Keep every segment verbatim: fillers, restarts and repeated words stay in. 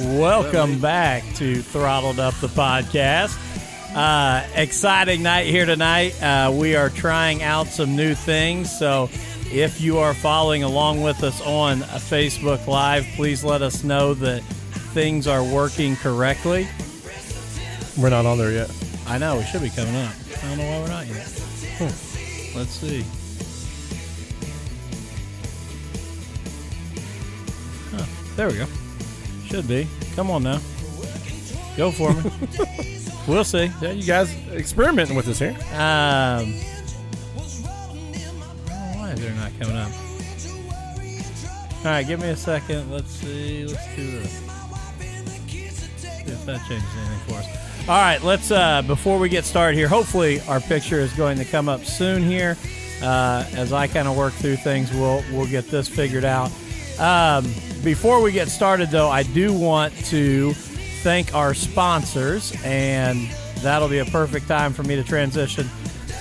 Welcome back to Throttled Up the Podcast. Uh, exciting night here tonight. Uh, we are trying out some new things, so if you are following along with us on Facebook Live, please let us know that things are working correctly. We're not on there yet. I know. We should be coming up. I don't know why we're not yet. Hmm. Let's see. Huh. There we go. Should be. Come on now. Go for me. We'll see. Yeah, you guys experimenting with us here. Um, why is there not coming up? All right, give me a second. Let's see. Let's do this. See if that changes anything for us. All right, let's, uh, before we get started here, hopefully our picture is going to come up soon here. Uh, as I kind of work through things, we'll we'll get this figured out. Um, before we get started, though, I do want to thank our sponsors, and that'll be a perfect time for me to transition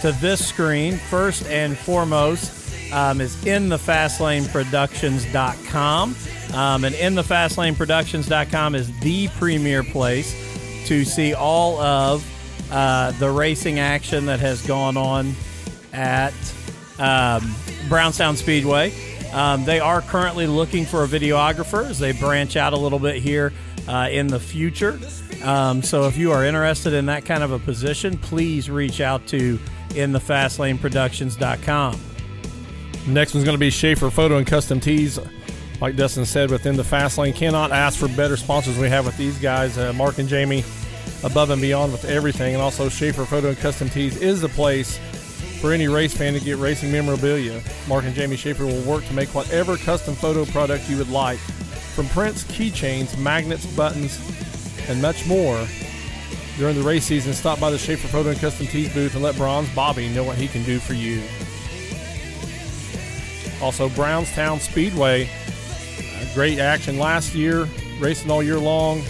to this screen. First and foremost um, is in the fast lane productions dot com, um, and in the fast lane productions dot com is the premier place to see all of uh, the racing action that has gone on at um, Brownstown Speedway. Um, they are currently looking for a videographer as they branch out a little bit here uh, in the future. Um, so if you are interested in that kind of a position, please reach out to in the fast lane productions dot com. Next one's going to be Schaefer Photo and Custom Tees. Like Dustin said, within the Fast Lane, cannot ask for better sponsors we have with these guys, uh, Mark and Jamie, above and beyond with everything. And also Schaefer Photo and Custom Tees is the place for any race fan to get racing memorabilia. Mark and Jamie Schaefer will work to make whatever custom photo product you would like, from prints, keychains, magnets, buttons, and much more. During the race season, stop by the Schaefer Photo and Custom Tees booth and let Bronze Bobby know what he can do for you. Also, Brownstown Speedway. Great action last year, racing all year long.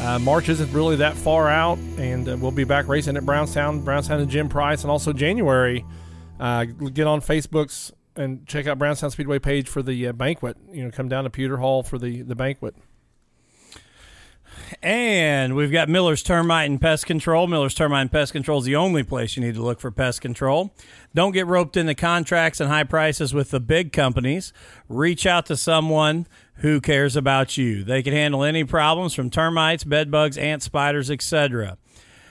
Uh, March isn't really that far out, and uh, we'll be back racing at Brownstown, Brownstown and Jim Price, and also January. Uh, get on Facebook's and check out Brownstown Speedway page for the uh, banquet. You know, come down to Pewter Hall for the, the banquet. And we've got Miller's Termite and Pest Control. Miller's Termite and Pest Control is the only place you need to look for pest control. Don't get roped into contracts and high prices with the big companies. Reach out to someone who cares about you. They can handle any problems from termites, bed bugs, ants, spiders, et cetera.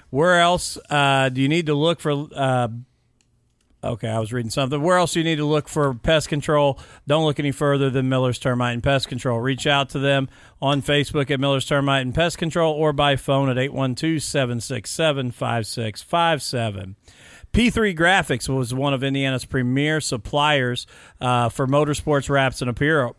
Where else uh, do you need to look for... Uh, okay, I was reading something. Where else do you need to look for pest control? Don't look any further than Miller's Termite and Pest Control. Reach out to them on Facebook at Miller's Termite and Pest Control or by phone at eight one two, seven six seven, five six five seven. P three Graphics was one of Indiana's premier suppliers uh, for motorsports wraps and apparel.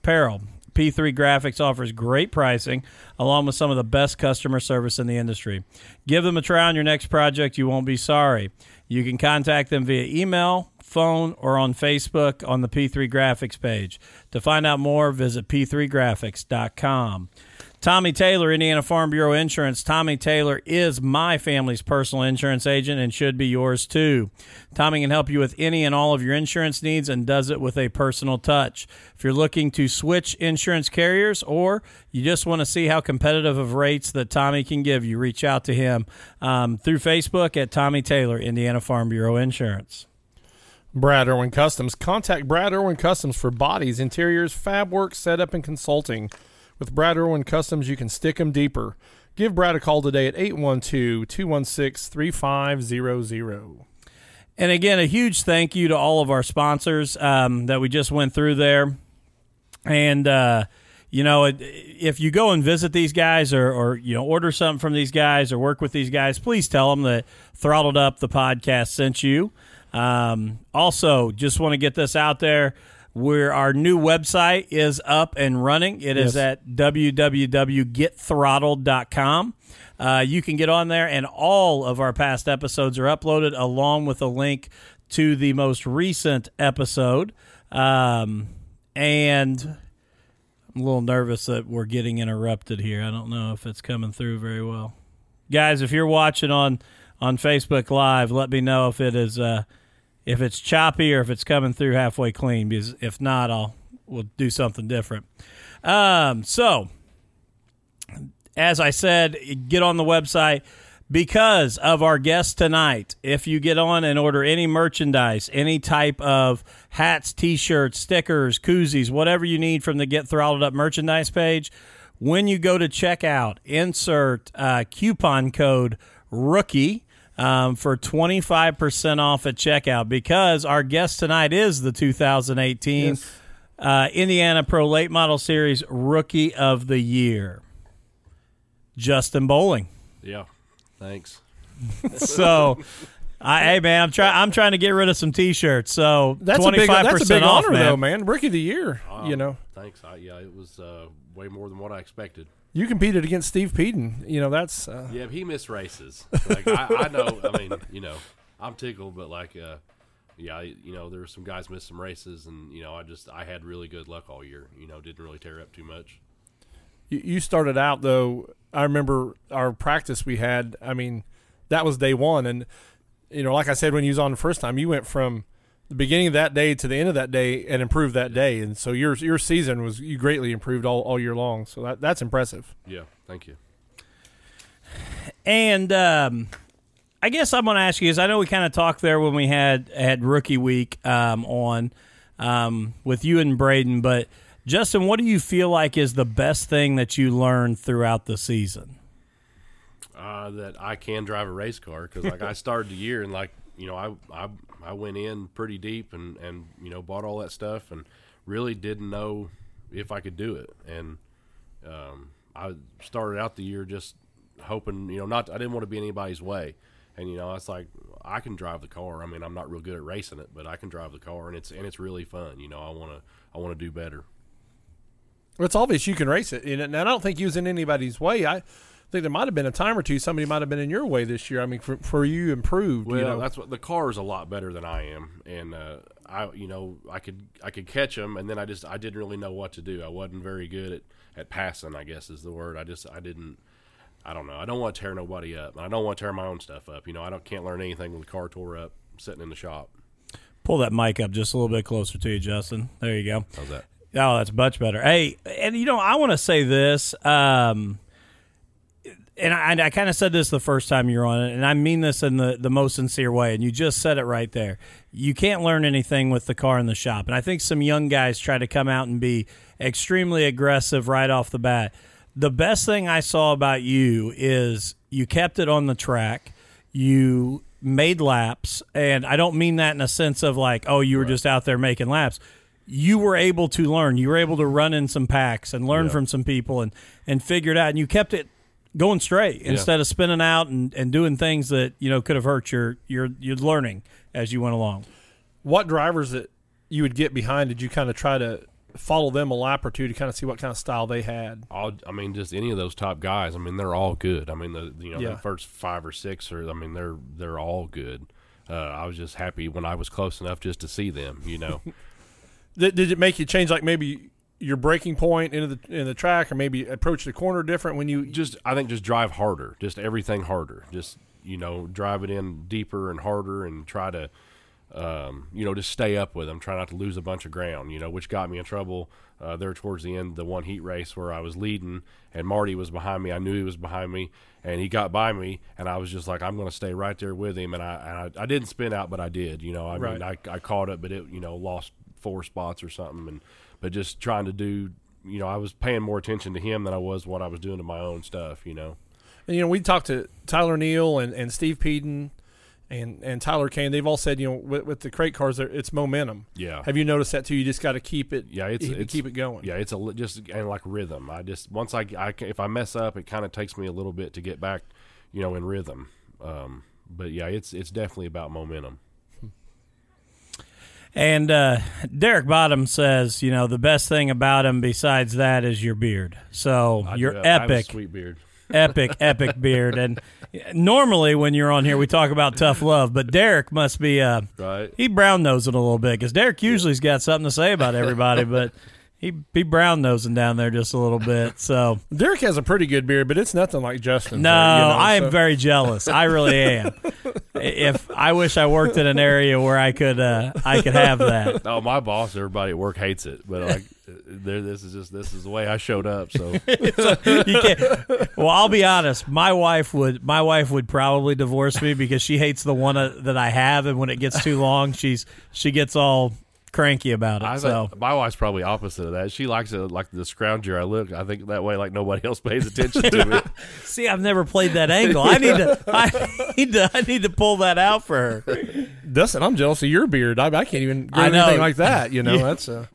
P three Graphics offers great pricing along with some of the best customer service in the industry. Give them a try on your next project. You won't be sorry. You can contact them via email, phone, or on Facebook on the P three Graphics page. To find out more, visit p three graphics dot com. Tommy Taylor, Indiana Farm Bureau Insurance. Tommy Taylor is my family's personal insurance agent and should be yours too. Tommy can help you with any and all of your insurance needs and does it with a personal touch. If you're looking to switch insurance carriers or you just want to see how competitive of rates that Tommy can give you, reach out to him um, through Facebook at Tommy Taylor, Indiana Farm Bureau Insurance. Brad Irwin Customs. Contact Brad Irwin Customs for bodies, interiors, fab work, setup, and consulting. With Brad Irwin Customs, you can stick them deeper. Give Brad a call today at eight one two, two one six, three five zero zero. And again, a huge thank you to all of our sponsors um, that we just went through there. And, uh, you know, it, if you go and visit these guys or, or, you know, order something from these guys or work with these guys, please tell them that Throttled Up the Podcast sent you. Um, also, just want to get this out there. Where our new website is up and running. It yes. is at w w w dot get throttled dot com. Uh, you can get on there, and all of our past episodes are uploaded along with a link to the most recent episode. Um, and I'm a little nervous that we're getting interrupted here. I don't know if it's coming through very well. Guys, if you're watching on, on Facebook Live, let me know if it is... Uh, If it's choppy or if it's coming through halfway clean, because if not, I'll we'll do something different. Um, so, as I said, get on the website because of our guest tonight. If you get on and order any merchandise, any type of hats, T-shirts, stickers, koozies, whatever you need from the Get Throttled Up merchandise page, when you go to checkout, insert uh, coupon code ROOKIE um, for twenty-five percent off at checkout, because our guest tonight is the two thousand eighteen yes. uh, Indiana Pro Late Model Series Rookie of the Year, Justin Bowling. Yeah, thanks. So, I, hey, man, I'm, try, I'm trying to get rid of some T-shirts, so that's twenty-five percent a big, that's a big off, honor, man. though, man. Rookie of the Year, um, you know. Thanks. I, yeah, it was... Uh, way more than what I expected. You competed against Steve Peden. You know, that's... Uh... Yeah, he missed races. Like, I, I know, I mean, you know, I'm tickled, but, like, uh, yeah, you know, there were some guys missed some races, and, you know, I just, I had really good luck all year. You know, didn't really tear up too much. You, you started out, though, I remember our practice we had, I mean, that was day one, and, you know, like I said when you was on the first time, you went from the beginning of that day to the end of that day and improved that day. And so your your season was, you greatly improved all, all year long. So that, that's impressive. Yeah, thank you. And um, I guess I'm going to ask you, is I know we kind of talked there when we had, had Rookie Week um, on um, with you and Braden, but Justin, what do you feel like is the best thing that you learned throughout the season? Uh, that I can drive a race car, because, like, I started the year and, like, you know, I, I I went in pretty deep and, and, you know, bought all that stuff and really didn't know if I could do it. And um, I started out the year just hoping, you know, not I didn't want to be in anybody's way. And, you know, it's like, I can drive the car. I mean, I'm not real good at racing it, but I can drive the car, and it's and it's really fun. You know, I want to I want to do better. Well, it's obvious you can race it, and I don't think you was in anybody's way. I I think there might have been a time or two somebody might have been in your way this year. I mean, for, for you improved. Well, you know, that's what the car is a lot better than I am, and uh, I, you know, I could I could catch them, and then I just I didn't really know what to do. I wasn't very good at, at passing, I guess is the word. I just I didn't I don't know. I don't want to tear nobody up, and I don't want to tear my own stuff up. You know, I don't can't learn anything when the car tore up sitting in the shop. Pull that mic up just a little bit closer to you, Justin. There you go. How's that? Oh, that's much better. Hey, and you know I want to say this. Um, And I, I kind of said this the first time you were on it, and I mean this in the, the most sincere way, and you just said it right there. You can't learn anything with the car in the shop. And I think some young guys try to come out and be extremely aggressive right off the bat. The best thing I saw about you is you kept it on the track. You made laps, and I don't mean that in a sense of like, oh, you were right. just out there making laps. You were able to learn. You were able to run in some packs and learn yeah. from some people and, and figure it out, and you kept it going straight yeah. instead of spinning out and, and doing things that, you know, could have hurt your, your your learning as you went along. What drivers that you would get behind did you kind of try to follow them a lap or two to kind of see what kind of style they had? All, I mean, just any of those top guys. I mean, they're all good. I mean, the you know yeah. the first five or six are. I mean, they're they're all good. Uh, I was just happy when I was close enough just to see them. You know, did, did it make you change? Like maybe. Your breaking point into the in the track, or maybe approach the corner different when you just I think just drive harder, just everything harder, just you know drive it in deeper and harder, and try to um, you know just stay up with them, try not to lose a bunch of ground, you know, which got me in trouble uh, there towards the end. The one heat race where I was leading and Marty was behind me, I knew he was behind me, and he got by me, and I was just like, I'm going to stay right there with him, and I and I, I didn't spin out, but I did, you know, I right. mean I I caught it, but it you know lost four spots or something, and. But just trying to do, you know, I was paying more attention to him than I was what I was doing to my own stuff, you know. And, you know, we talked to Tyler Neal and, and Steve Peden and, and Tyler Kane. They've all said, you know, with, with the crate cars, it's momentum. Yeah. Have you noticed that, too? You just got to keep it yeah, it's, it's, keep it going. Yeah, it's a, just and like rhythm. I just – once I, I – if I mess up, it kind of takes me a little bit to get back, you know, in rhythm. Um, but, yeah, it's it's definitely about momentum. And uh, Derek Bottom says, you know, the best thing about him besides that is your beard. So I your epic, I have a sweet beard. epic, epic beard. And normally when you're on here, we talk about tough love, but Derek must be, uh, right. he brown nosing a little bit because Derek usually's got something to say about everybody, but he be brown nosing down there just a little bit. So Derek has a pretty good beard, but it's nothing like Justin. No, but, you know, I am so. very jealous. I really am. If I wish I worked in an area where I could, uh, I could have that. Oh, my boss, everybody at work hates it, but like there, this is just this is the way I showed up. So, so you can't, well, I'll be honest. My wife would my wife would probably divorce me because she hates the one that I have, and when it gets too long, she's she gets all cranky about it. I so my wife's probably opposite of that. She likes it like the scrounger I look. I think that way, like nobody else pays attention to me. See, I've never played that angle. I need to, I need to, I need to pull that out for her. Dustin, I'm jealous of your beard. I, I can't even grow I know. anything like that. You know, you, that's a...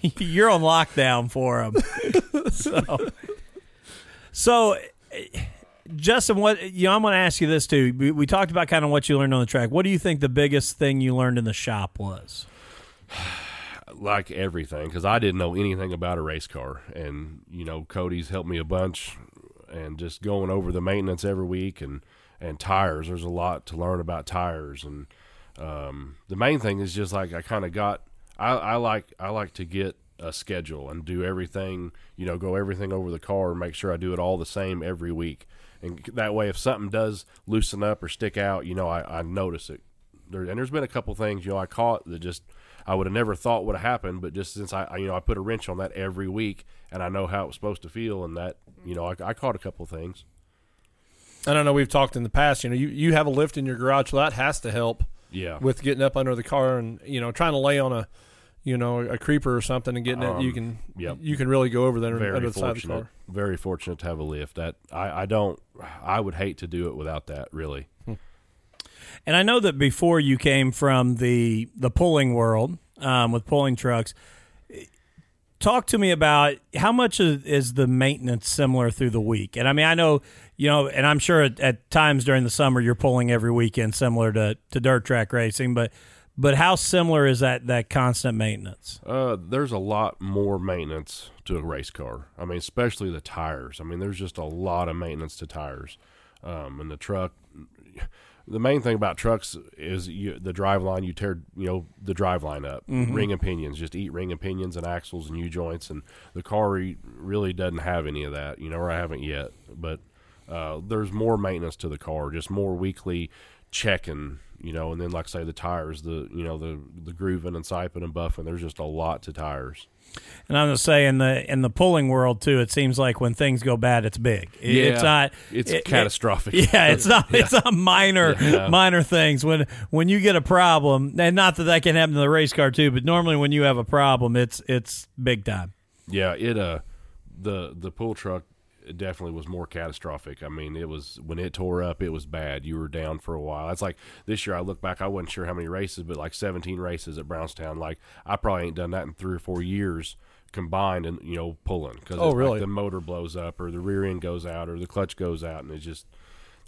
you're on lockdown for them. so, so, Justin, what you know, I'm going to ask you this too. We, we talked about kind of what you learned on the track. What do you think the biggest thing you learned in the shop was? Like everything, because I didn't know anything about a race car, and you know Cody's helped me a bunch, and just going over the maintenance every week, and and tires. There's a lot to learn about tires, and um, the main thing is just like I kind of got. I, I like I like to get a schedule and do everything. You know, go everything over the car, and make sure I do it all the same every week, and that way if something does loosen up or stick out, you know I, I notice it. There, and there's been a couple things you know I caught that just. I would have never thought would have happened, but just since I, you know, I put a wrench on that every week, and I know how it was supposed to feel, and that, you know, I, I caught a couple of things. And I know we've talked in the past, you know, you, you have a lift in your garage, so that has to help yeah. with getting up under the car and, you know, trying to lay on a, you know, a creeper or something and getting um, it, you can yep. you can really go over there very under the side of the car. Very fortunate to have a lift. That I, I don't, I would hate to do it without that, really. Hmm. And I know that before you came from the the pulling world um, with pulling trucks, talk to me about how much is the maintenance similar through the week? And I mean, I know, you know, and I'm sure at, at times during the summer you're pulling every weekend similar to, to dirt track racing, but but how similar is that, that constant maintenance? Uh, there's a lot more maintenance to a race car. I mean, especially the tires. I mean, there's just a lot of maintenance to tires. Um, and the truck... The main thing about trucks is you, the drive line. You tear, you know, the drive line up. Mm-hmm. Ring and pinions, just eat ring and pinions and axles and U joints. And the car really doesn't have any of that, you know, or I haven't yet. But uh, there's more maintenance to the car, just more weekly checking, you know. And then, like say, the tires, the you know, the the grooving and siping and buffing. There's just a lot to tires. And I'm just saying, in the in the pulling world too, it seems like when things go bad, it's big. It, yeah, it's not. It's it, catastrophic. It, yeah, it's not. Yeah. It's not minor yeah. minor things. When when you get a problem, and not that that can happen to the race car too, but normally when you have a problem, it's it's big time. Yeah, it uh, the the pull truck definitely was more catastrophic. I mean, it was when it tore up, it was bad. You were down for a while. It's like this year, I look back, I wasn't sure how many races, but like seventeen races at Brownstown. Like I probably ain't done that in three or four years combined, and you know, pulling because oh, really? Like the motor blows up, or the rear end goes out, or the clutch goes out, and it's just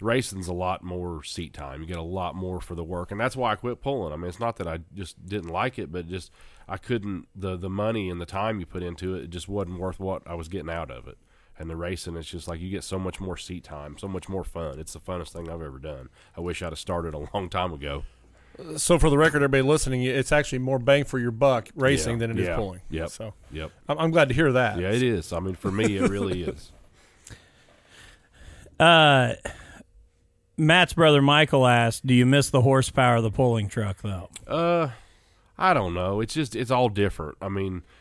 racing's a lot more seat time. You get a lot more for the work, and that's why I quit pulling. I mean, it's not that I just didn't like it, but just I couldn't the the money and the time you put into it, it just wasn't worth what I was getting out of it. And the racing, it's just like you get so much more seat time, so much more fun. It's the funnest thing I've ever done. I wish I'd have started a long time ago. So for the record, everybody listening, it's actually more bang for your buck racing yeah, than it yeah, is pulling. Yep, so yep. I'm glad to hear that. Yeah, it is. I mean, for me, it really is. Uh, Matt's brother Michael asked, do you miss the horsepower of the pulling truck, though? Uh, I don't know. It's just it's all different. I mean –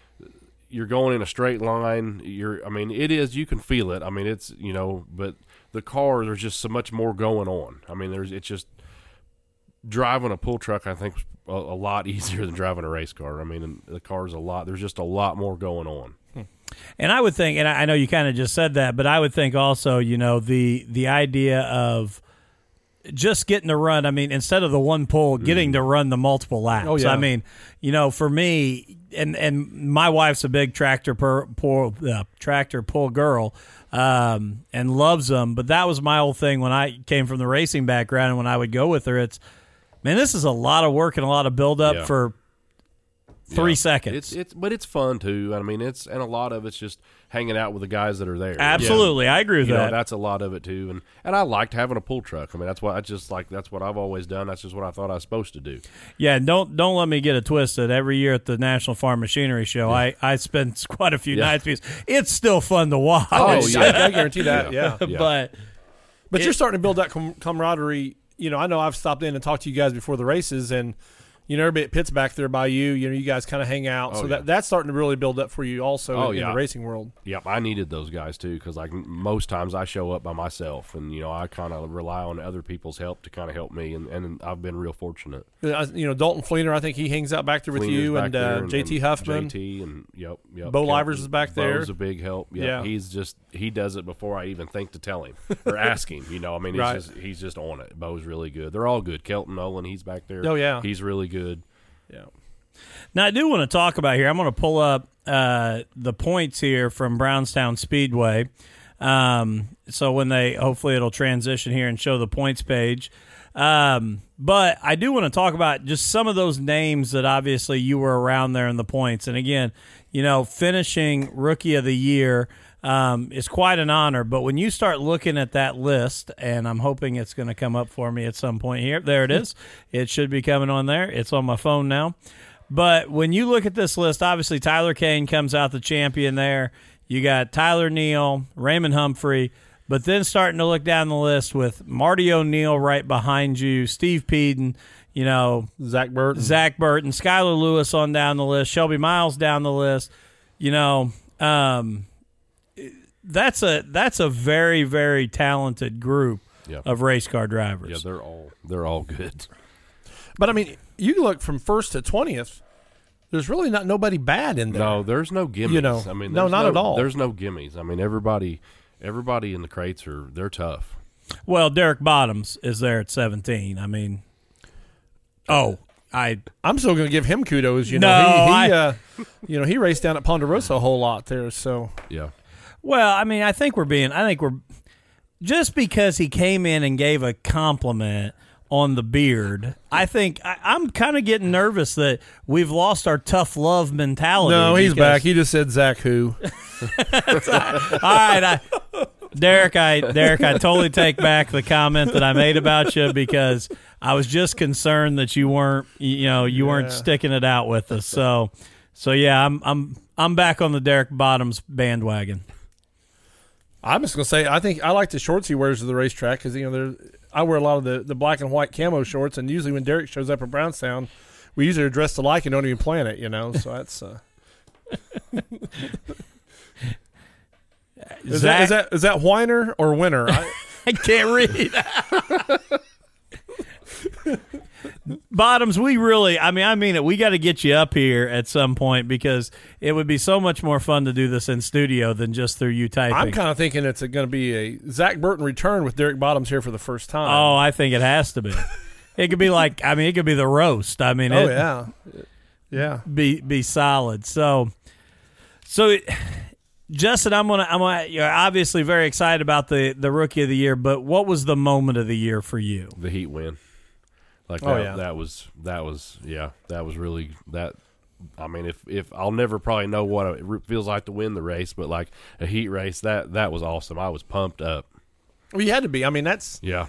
you're going in a straight line. You're, I mean, it is, you can feel it. I mean, it's, you know, but the car, there's just so much more going on. I mean, there's, it's just driving a pull truck, I think, a, a lot easier than driving a race car. I mean, the car's a lot, there's just a lot more going on. Hmm. And I would think, and I know you kind of just said that, but I would think also, you know, the, the idea of just getting to run, I mean, instead of the one pull, getting mm. to run the multiple laps. Oh, yeah. I mean, you know, for me, and and my wife's a big tractor per, pull uh, tractor pull girl, um, and loves them. But that was my old thing when I came from the racing background, and when I would go with her, it's man, this is a lot of work and a lot of build up yeah. for three yeah. seconds. It's it's but it's fun too. I mean, it's and a lot of it's just hanging out with the guys that are there. Absolutely, yeah. I agree with you that. Know, that's a lot of it too, and and I liked having a pull truck. I mean, that's why I just like that's what I've always done. That's just what I thought I was supposed to do. Yeah, don't don't let me get it twisted. Every year at the National Farm Machinery Show, yeah. I I spend quite a few yeah. nights because it's still fun to watch. Oh yeah, I guarantee that. Yeah, yeah. yeah. but but it, you're starting to build that com- camaraderie. You know, I know I've stopped in and talked to you guys before the races, and. you know, everybody at Pitt's back there by you. You know, you guys kind of hang out. Oh, so yeah. that that's starting to really build up for you also oh, in, yeah. in the racing world. Yep, I needed those guys too because, like, most times I show up by myself and, you know, I kind of rely on other people's help to kind of help me, and, and I've been real fortunate. You know, Dalton Fleener, I think he hangs out back there with Fleener's you and, uh, and J T Huffman. J T and, yep, yep. Bo Livers is back there. Bo's a big help. Yep. Yeah. He's just, he does it before I even think to tell him or ask him. You know, I mean, he's, right. just, he's just on it. Bo's really good. They're all good. Kelton Nolan, he's back there. Oh, yeah. He's really good. Good. Yeah. Now, I do want to talk about here. I'm going to pull up uh, the points here from Brownstown Speedway. Um, so when they, hopefully it'll transition here and show the points page. Um, but I do want to talk about just some of those names that obviously you were around there in the points. And again, you know, finishing Rookie of the Year um, is quite an honor. But when you start looking at that list, and I'm hoping it's going to come up for me at some point here. There it is. It should be coming on there. It's on my phone now. But when you look at this list, obviously Tyler Kane comes out the champion there. You got Tyler Neal, Raymond Humphrey, but then starting to look down the list with Marty O'Neal right behind you, Steve Peden, you know, Zach Burton, Zach Burton, Skylar Lewis on down the list, Shelby Miles down the list. You know, um, that's a that's a very very talented group yeah. of race car drivers. Yeah, they're all they're all good. But I mean, you look from first to twentieth. There's really not nobody bad in there. No, there's no gimmies. You know, I mean, no, not no, at all. There's no gimmies. I mean, everybody. Everybody in the crates are they're tough. Well, Derek Bottoms is there at seventeen. I mean, oh, I I'm still going to give him kudos. You no, know, he, he I, uh, you know he raced down at Ponderosa a whole lot there. So yeah. Well, I mean, I think we're being I think we're just because he came in and gave a compliment on the beard. I think I, I'm kind of getting nervous that we've lost our tough love mentality. No, he's back. He just said Zach who. All right, I, Derek, I Derek, I totally take back the comment that I made about you because I was just concerned that you weren't, you know, you yeah. weren't sticking it out with us. So, so yeah, I'm I'm I'm back on the Derek Bottoms bandwagon. I'm just gonna say I think I like the shorts he wears to the racetrack because you know they're. I wear a lot of the, the black and white camo shorts, and usually when Derek shows up at Brownstown, we usually are dressed alike and don't even plan it, you know. So that's uh... is, that, is that is that whiner or winner? I, I can't read. Bottoms, we really, I mean, I mean it. We got to get you up here at some point because it would be so much more fun to do this in studio than just through you typing. I'm kind of thinking it's going to be a Zach Burton return with Derek Bottoms here for the first time. Oh, I think it has to be. It could be like, I mean, it could be the roast. I mean, oh it, yeah, yeah, be be solid. So, so it, Justin, I'm gonna, I'm gonna, you're obviously very excited about the the Rookie of the Year, but what was the moment of the year for you? The heat win. Like that, oh, yeah. that was that was yeah that was really that I mean if if I'll never probably know what it feels like to win the race, but like a heat race that that was awesome. I was pumped up. Well, you had to be. I mean that's yeah.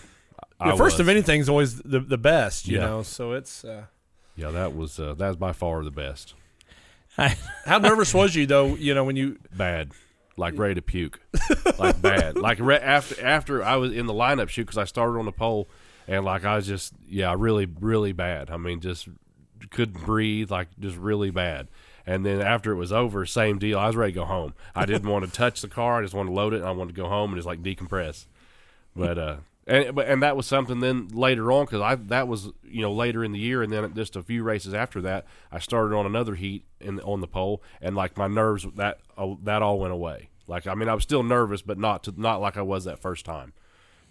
I yeah first was. Of anything's always the the best, you yeah. know. So it's uh, yeah that was uh, that was by far the best. How nervous was you though? You know when you bad. Like ready to puke, like bad. Like re- after after I was in the lineup shoot because I started on the pole. And, like, I was just, yeah, really, really bad. I mean, just couldn't breathe, like, just really bad. And then after it was over, same deal. I was ready to go home. I didn't want to touch the car. I just wanted to load it, and I wanted to go home and just, like, decompress. But, uh, and but, and that was something then later on because I that was, you know, later in the year. And then just a few races after that, I started on another heat in, on the pole. And, like, my nerves, that uh, that all went away. Like, I mean, I was still nervous, but not to, not like I was that first time,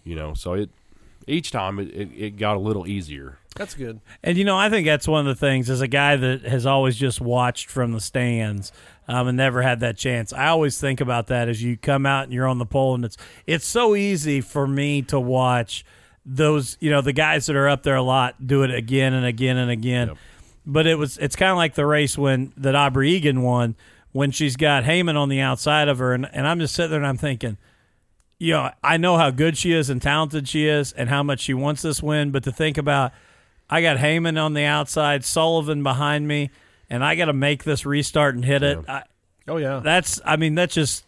you know. So it – each time it, it, it got a little easier. That's good. And, you know, I think that's one of the things as a guy that has always just watched from the stands um, and never had that chance. I always think about that as you come out and you're on the pole, and it's it's so easy for me to watch those, you know, the guys that are up there a lot do it again and again and again. Yep. But it was it's kind of like the race when that Aubrey Egan won when she's got Heyman on the outside of her, and, and I'm just sitting there and I'm thinking – you know, I know how good she is and talented she is and how much she wants this win, but to think about I got Heyman on the outside, Sullivan behind me, and I got to make this restart and hit it. Yeah. I, oh, yeah. That's, I mean, that's just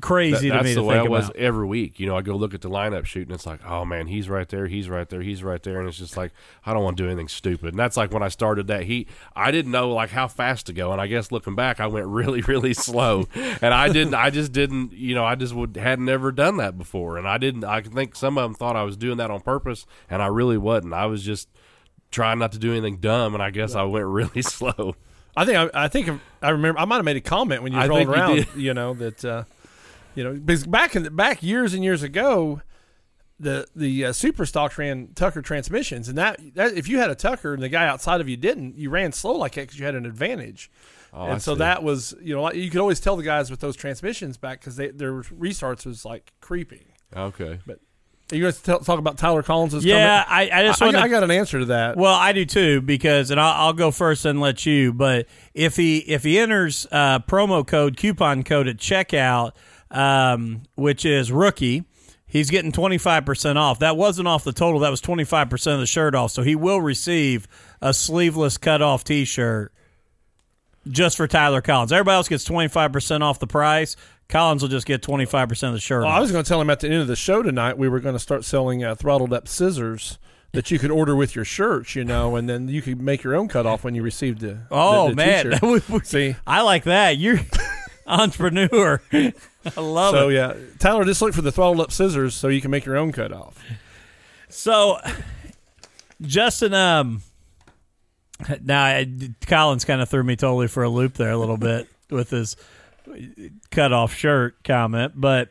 crazy that, to me to think about. That's the way it was every week. You know, I go look at the lineup shoot, and it's like, oh, man, he's right there, he's right there, he's right there. And it's just like, I don't want to do anything stupid. And that's like when I started that heat, I didn't know, like, how fast to go. And I guess looking back, I went really, really slow. And I didn't – I just didn't – you know, I just would, had never done that before. And I didn't – I think some of them thought I was doing that on purpose, and I really wasn't. I was just trying not to do anything dumb, and I guess yeah. I went really slow. I think I, I think I remember I might have made a comment when you rolled around, you, you know that uh, you know because back in the, back years and years ago, the the uh, super stocks ran Tucker transmissions, and that, that if you had a Tucker and the guy outside of you didn't, you ran slow like that because you had an advantage, oh, and I so see. That was you know you could always tell the guys with those transmissions back because their restarts was like creeping. Okay, but. Are you guys talk about Tyler Collins' yeah, comment? I, I just want I, I got an answer to that. Well, I do too because, and I'll, I'll go first and let you. But if he if he enters uh, promo code coupon code at checkout, um, which is rookie, he's getting twenty five percent off. That wasn't off the total. That was twenty five percent of the shirt off. So he will receive a sleeveless cut off T shirt just for Tyler Collins. Everybody else gets twenty five percent off the price. Collins will just get twenty-five percent of the shirt. Well, I was going to tell him at the end of the show tonight we were going to start selling uh, Throttled Up scissors that you could order with your shirts, you know, and then you could make your own cutoff when you received the Oh, the, the man. That would, See? I like that. You're entrepreneur. I love so, it. So, yeah. Tyler, just look for the Throttled Up scissors so you can make your own cutoff. So, Justin, um, now I, Collins kind of threw me totally for a loop there a little bit with his – cut off shirt comment, but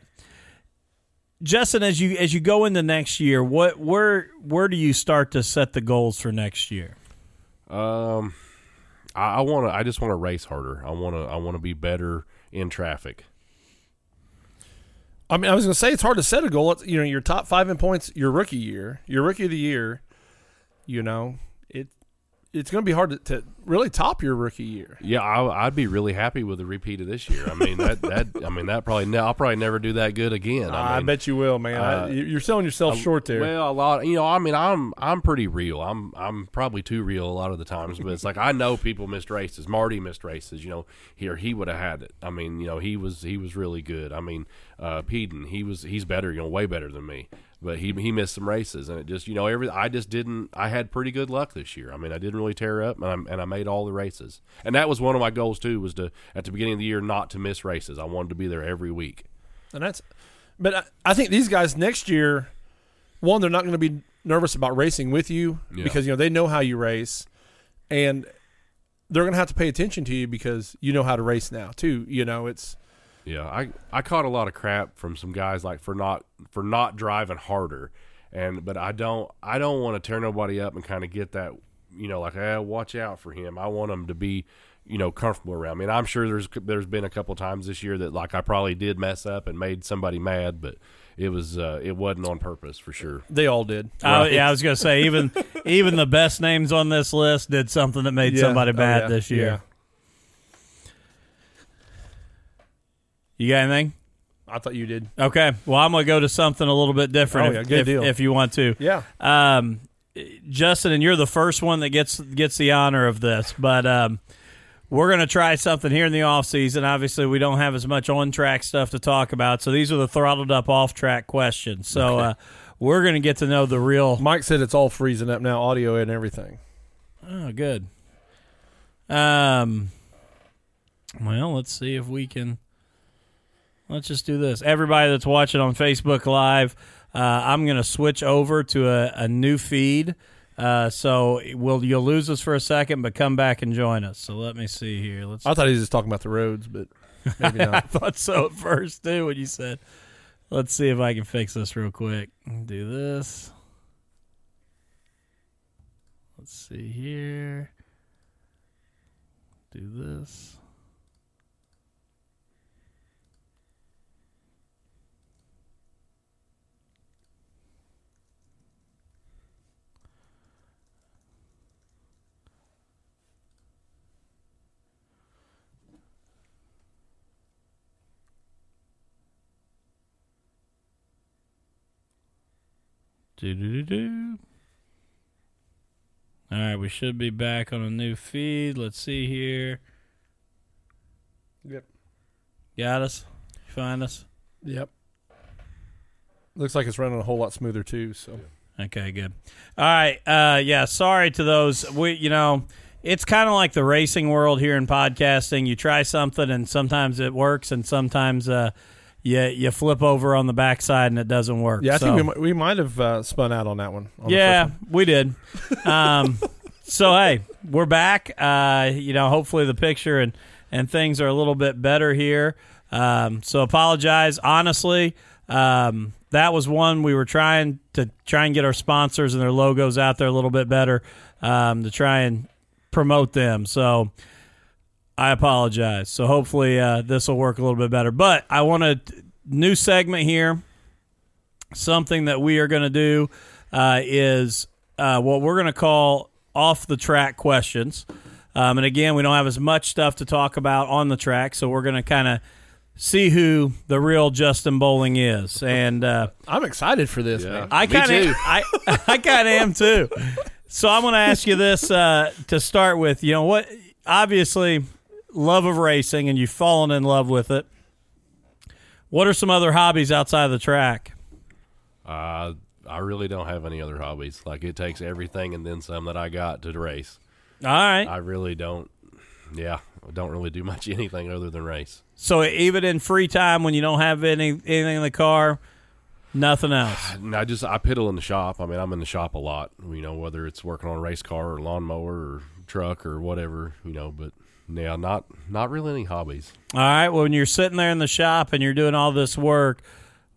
Justin, as you as you go into next year, what where where do you start to set the goals for next year? Um, I, I want to. I just want to race harder. I want to. I want to be better in traffic. I mean, I was going to say it's hard to set a goal. It's, you know, your top five in points, your rookie year, your rookie of the year. You know, it. It's going to be hard to, to really top your rookie year. Yeah, I, I'd be really happy with a repeat of this year. I mean, that, that I mean that probably ne- I'll probably never do that good again. I, I mean, bet you will, man. Uh, I, you're selling yourself I, short there. Well, a lot. You know, I mean, I'm I'm pretty real. I'm I'm probably too real a lot of the times, but it's like I know people missed races. Marty missed races. You know, here he would have had it. I mean, you know, he was he was really good. I mean, uh, Peden, he was he's better. You know, way better than me. But he he missed some races, and it just you know every I just didn't I had pretty good luck this year. I mean I didn't really tear up, and I and I made all the races, and that was one of my goals too was to at the beginning of the year not to miss races. I wanted to be there every week. And that's, but I, I think these guys next year, one they're not going to be nervous about racing with you yeah. because you know they know how you race, and they're going to have to pay attention to you because you know how to race now too. You know it's. Yeah, I, I caught a lot of crap from some guys like for not for not driving harder, and but I don't I don't want to tear nobody up and kind of get that you know like eh, watch out for him. I want him to be you know comfortable around me. And I'm sure there's there's been a couple times this year that like I probably did mess up and made somebody mad, but it was uh, it wasn't on purpose for sure. They all did. Right? Uh, yeah, I was gonna say even even the best names on this list did something that made yeah. somebody bad oh, yeah. this year. Yeah. You got anything? I thought you did. Okay. Well, I'm going to go to something a little bit different. Oh, yeah. Good if, deal. If you want to. Yeah. Um, Justin, and you're the first one that gets gets the honor of this, but um, we're going to try something here in the off season. Obviously, we don't have as much on-track stuff to talk about, so these are the throttled-up off-track questions. So okay. uh, we're going to get to know the real... Mike said it's all freezing up now, audio and everything. Oh, good. Um. Well, let's see if we can... Let's just do this. Everybody that's watching on Facebook Live, uh, I'm going to switch over to a, a new feed. Uh, so we'll, you'll lose us for a second, but come back and join us. So let me see here. Let's. I thought he was just talking about the roads, but maybe not. I thought so at first, too, when you said. Let's see if I can fix this real quick. Do this. Let's see here. Do this. Do, do, do, do. All right, we should be back on a new feed. Let's see here. Yep. Got us? You find us? Yep. Looks like it's running a whole lot smoother too. So yeah. Okay, good. All right. Uh, yeah. Sorry to those. We, you know, it's kind of like the racing world here in podcasting. You try something, and sometimes it works, and sometimes uh, you you flip over on the backside and it doesn't work. Yeah, I so. think we, we might have uh, spun out on that one. On yeah, one. we did. Um, so hey, we're back. Uh, you know, hopefully the picture and and things are a little bit better here. Um, so apologize, honestly. Um, that was one we were trying to try and get our sponsors and their logos out there a little bit better, um, to try and promote them. So I apologize. So hopefully, uh, this will work a little bit better, but I want a new segment here. Something that we are going to do, uh, is, uh, what we're going to call off the track questions. Um, and again, we don't have as much stuff to talk about on the track, so we're going to kind of see who the real Justin Bowling is, and uh, I'm excited for this. Yeah. Man. I kind of, I, I kind of am too. So I'm going to ask you this uh, to start with. You know what? Obviously, love of racing, and you've fallen in love with it. What are some other hobbies outside of the track? Uh, I really don't have any other hobbies. Like it takes everything and then some that I got to race. All right. I really don't. Yeah, I don't really do much anything other than race. So even in free time when you don't have any anything in the car, nothing else? I just I piddle in the shop. I mean, I'm in the shop a lot, you know, whether it's working on a race car or lawnmower or truck or whatever, you know, but yeah, not, not really any hobbies. All right, well, when you're sitting there in the shop and you're doing all this work,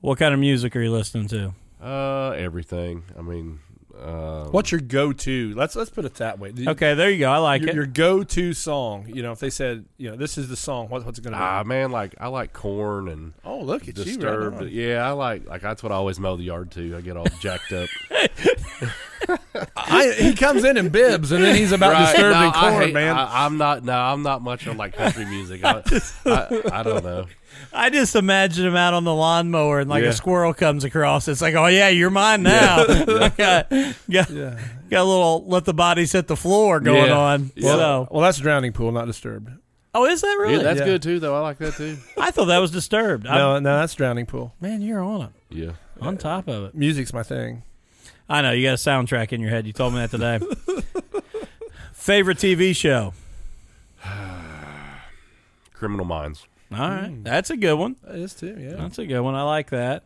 what kind of music are you listening to? Uh, everything. I mean... Um, What's your go-to? Let's let's put it that way. You, okay, there you go. I like your, it. Your go-to song. You know, if they said, you know, this is the song. What, what's it going to be? Ah, man, like I like Corn and oh, look at Disturbed. You right yeah, I like like that's what I always mow the yard to. I get all jacked up. I, he comes in in bibs and then he's about right. disturbing no, Corn, hate, man. I, I'm not. No, I'm not much on like country music. I, I, I don't know. I just imagine him out on the lawnmower and like yeah. a squirrel comes across. It's like, oh yeah, you're mine now. Yeah. got, got, yeah. got a little let the bodies hit the floor going yeah. on. Yeah. So. Well, that's Drowning Pool, not Disturbed. Oh, is that really? Yeah, that's yeah. good too, though. I like that too. I thought that was Disturbed. No, I'm, no, that's Drowning Pool. Man, you're on it. Yeah, on top of it. Music's my thing. I know you got a soundtrack in your head. You told me that today. Favorite T V show? Criminal Minds. All right. That's a good one. That is too, yeah. That's a good one. I like that.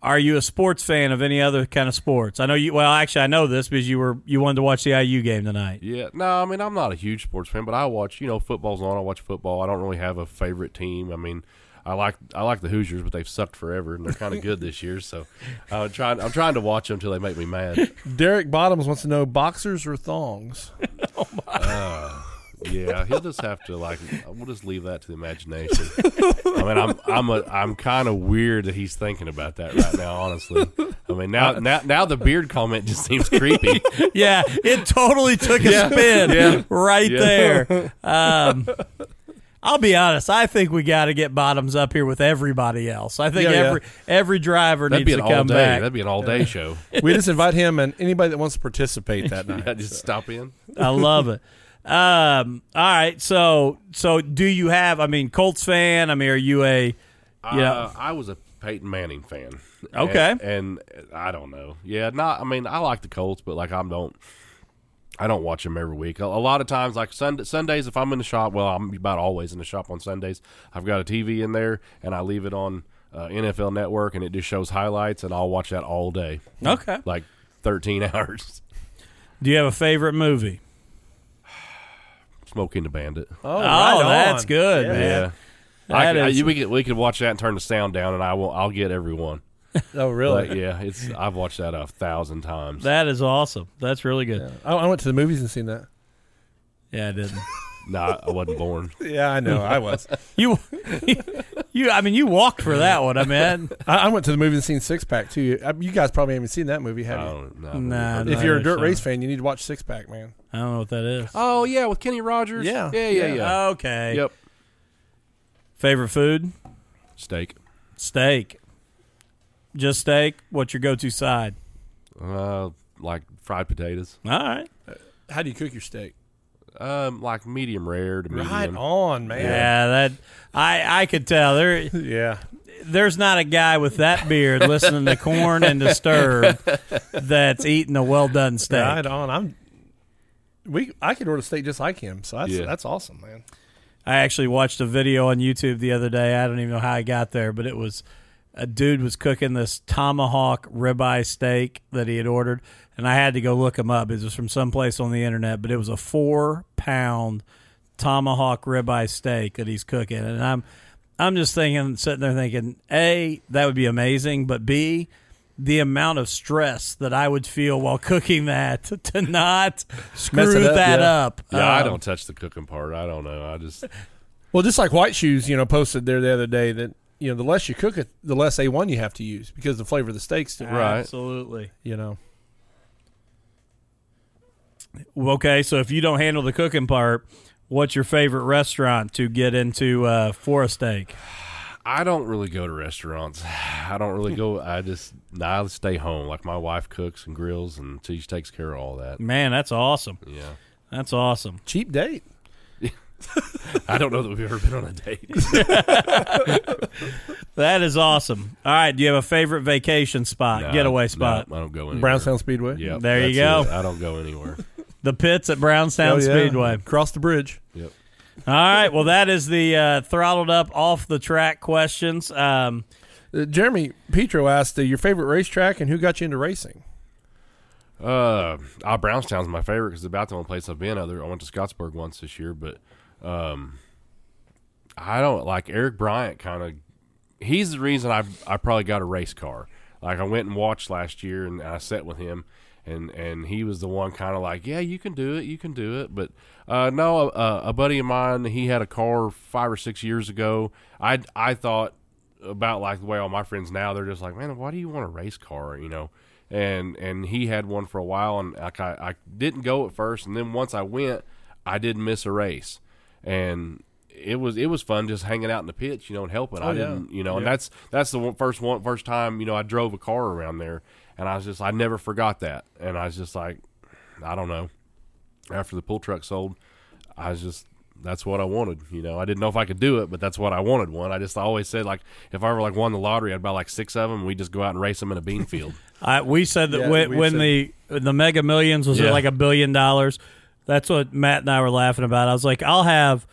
Are you a sports fan of any other kind of sports? I know you well, actually I know this because you were you wanted to watch the I U game tonight. Yeah. No, I mean I'm not a huge sports fan, but I watch, you know, football's on, I watch football. I don't really have a favorite team. I mean, I like I like the Hoosiers, but they've sucked forever, and they're kind of good this year. So I'm trying I'm trying to watch them until they make me mad. Derek Bottoms wants to know boxers or thongs. Oh my. Uh, yeah, he'll just have to like. We'll just leave that to the imagination. I mean, I'm I'm a, I'm kind of weird that he's thinking about that right now. Honestly, I mean now now now the beard comment just seems creepy. Yeah, it totally took a yeah. spin yeah. right yeah. there. Um, I'll be honest. I think we got to get Bottoms up here with everybody else. I think yeah, every yeah. every driver That'd needs to come day. back. That'd be an all-day show. We just invite him and anybody that wants to participate that night. Yeah, just so. stop in. I love it. Um. All right. So, so do you have? I mean, Colts fan. I mean, are you a? Yeah. You know? uh, I was a Peyton Manning fan. Okay. And, and I don't know. Yeah. Not. I mean, I like the Colts, but like I don't. I don't watch them every week. A, a lot of times, like Sunday, Sundays, if I'm in the shop, well, I'm about always in the shop on Sundays. I've got a T V in there, and I leave it on uh, N F L Network, and it just shows highlights, and I'll watch that all day. Okay. Like thirteen hours. Do you have a favorite movie? Smoking the Bandit. Oh, right oh that's on. good, yeah. man. Yeah. I can, is... I, we could we could watch that and turn the sound down, and I will. I'll get every one. Oh, really? But yeah, it's. I've watched that a thousand times. That is awesome. That's really good. Yeah. I, I went to the movies and seen that. Yeah, I didn't. No, nah, I wasn't born. Yeah, I know. I was. you, you. I mean, you walked for that one. I mean, I, I went to the movies and seen Six Pack too. You, I, you guys probably haven't seen that movie, have you? No. Nah, if you're a dirt race fan, you need to watch Six Pack, man. I don't know what that is. Oh yeah, with Kenny Rogers. Yeah, yeah, yeah, yeah. yeah. Okay. Yep. Favorite food? Steak. Steak. Just steak. What's your go-to side? Uh, like fried potatoes. All right. How do you cook your steak? Um, like medium rare to medium. Right on, man. Yeah, that I I could tell there. Yeah, there's not a guy with that beard listening to Corn and Disturbed that's eating a well-done steak. Right on. I'm, we, I could order steak just like him, so that's, yeah. that's awesome, man. I actually watched a video on YouTube the other day. I don't even know how I got there, but it was a dude was cooking this tomahawk ribeye steak that he had ordered, and I had to go look him up. It was from someplace on the internet, but it was a four-pound tomahawk ribeye steak that he's cooking, and I'm I'm just thinking, sitting there thinking, A, that would be amazing, but B, the amount of stress that I would feel while cooking that to not screw up, that yeah. up. Yeah, um, I don't touch the cooking part. I don't know. I just well, just like White Shoes, you know, posted there the other day that you know the less you cook it, the less A one you have to use because the flavor of the steak's different. Right. Absolutely. You know. Okay, so if you don't handle the cooking part, what's your favorite restaurant to get into uh, for a steak? I don't really go to restaurants. I don't really go. I just nah, I stay home. Like my wife cooks and grills, and she takes care of all that. Man, that's awesome. Yeah, that's awesome. Cheap date. I don't know that we've ever been on a date. That is awesome. All right, do you have a favorite vacation spot, no, getaway spot? No, I don't go anywhere. Brownstown Speedway. Yeah, there you go. It. I don't go anywhere. The pits at Brownstown oh, yeah. Speedway. Cross the bridge. Yep. All right. Well, that is the uh, throttled up off the track questions. Um, uh, Jeremy Petro asked uh, your favorite racetrack and who got you into racing. Uh, uh Brownstown's my favorite because it's about the only place I've been. Other I went to Scottsburg once this year, but um, I don't like Eric Bryant. Kind of, he's the reason I I probably got a race car. Like I went and watched last year, and I sat with him. And and he was the one kind of like, yeah, you can do it, you can do it. But uh, no, uh, a buddy of mine, he had a car five or six years ago. I, I thought about like the way all my friends now, they're just like, man, why do you want a race car, you know? And and he had one for a while, and I, I didn't go at first. And then once I went, I didn't miss a race. And it was it was fun just hanging out in the pits, you know, and helping. Oh, I yeah. didn't, you know, yeah. and that's that's the one, first, one, first time, you know, I drove a car around there. And I was just, I never forgot that. And I was just like, I don't know. After the pool truck sold, I was just, that's what I wanted. You know, I didn't know if I could do it, but that's what I wanted one. I just always said, like, if I ever, like, won the lottery, I'd buy, like, six of them. And we'd just go out and race them in a bean field. I, we said that yeah, when, when said the that. the Mega Millions was, yeah. like, a billion dollars, that's what Matt and I were laughing about. I was like, I'll have,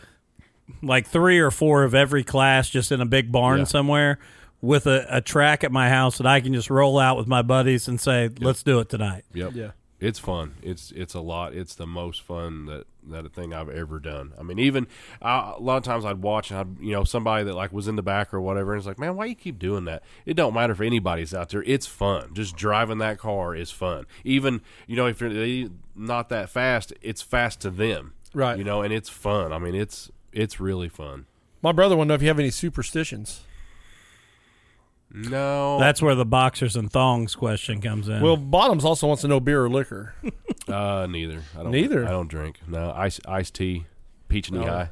like, three or four of every class just in a big barn yeah. somewhere. With a, a track at my house that I can just roll out with my buddies and say, let's yep. do it tonight. Yep. Yeah. It's fun. It's it's a lot. It's the most fun that, that thing I've ever done. I mean, even I, a lot of times I'd watch and I'd, you know, somebody that like was in the back or whatever. And it's like, man, why you keep doing that? It don't matter if anybody's out there. It's fun. Just driving that car is fun. Even, you know, if you're not that fast, it's fast to them. Right. You know, and it's fun. I mean, it's, it's really fun. My brother wanted to know if you have any superstitions. No. That's where the boxers and thongs question comes in. Well, Bottoms also wants to know beer or liquor. uh, neither. I don't, neither? I don't drink. No, ice, iced tea, peach knee high.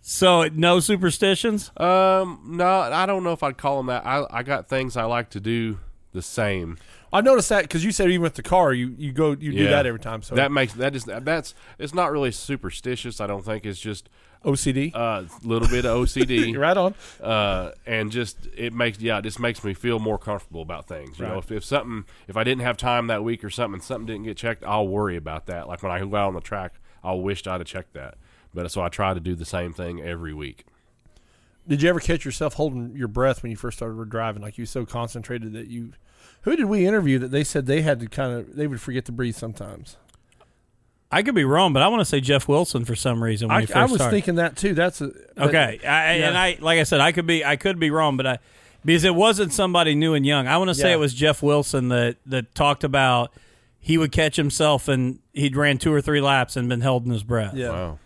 So, no superstitions? Um, no, I don't know if I'd call them that. I, I got things I like to do the same. I noticed that because you said even with the car, you, you go you yeah. do that every time. So that makes that is that's it's not really superstitious. I don't think it's just O C D. A uh, little bit of O C D. Right on. Uh, and just it makes yeah, it just makes me feel more comfortable about things. You right. know, if, if something if I didn't have time that week or something, something didn't get checked, I'll worry about that. Like when I go out on the track, I wished I'd have checked that. But so I try to do the same thing every week. Did you ever catch yourself holding your breath when you first started driving? Like you were so concentrated that you. Who did we interview that they said they had to kind of they would forget to breathe sometimes? I could be wrong, but I want to say Jeff Wilson for some reason. When I, he first I was started. thinking that too. That's a, that, okay. I, yeah. And I, like I said, I could be I could be wrong, but I because it wasn't somebody new and young. I want to say yeah. it was Jeff Wilson that that talked about he would catch himself and he'd ran two or three laps and been holding his breath. Yeah. Wow.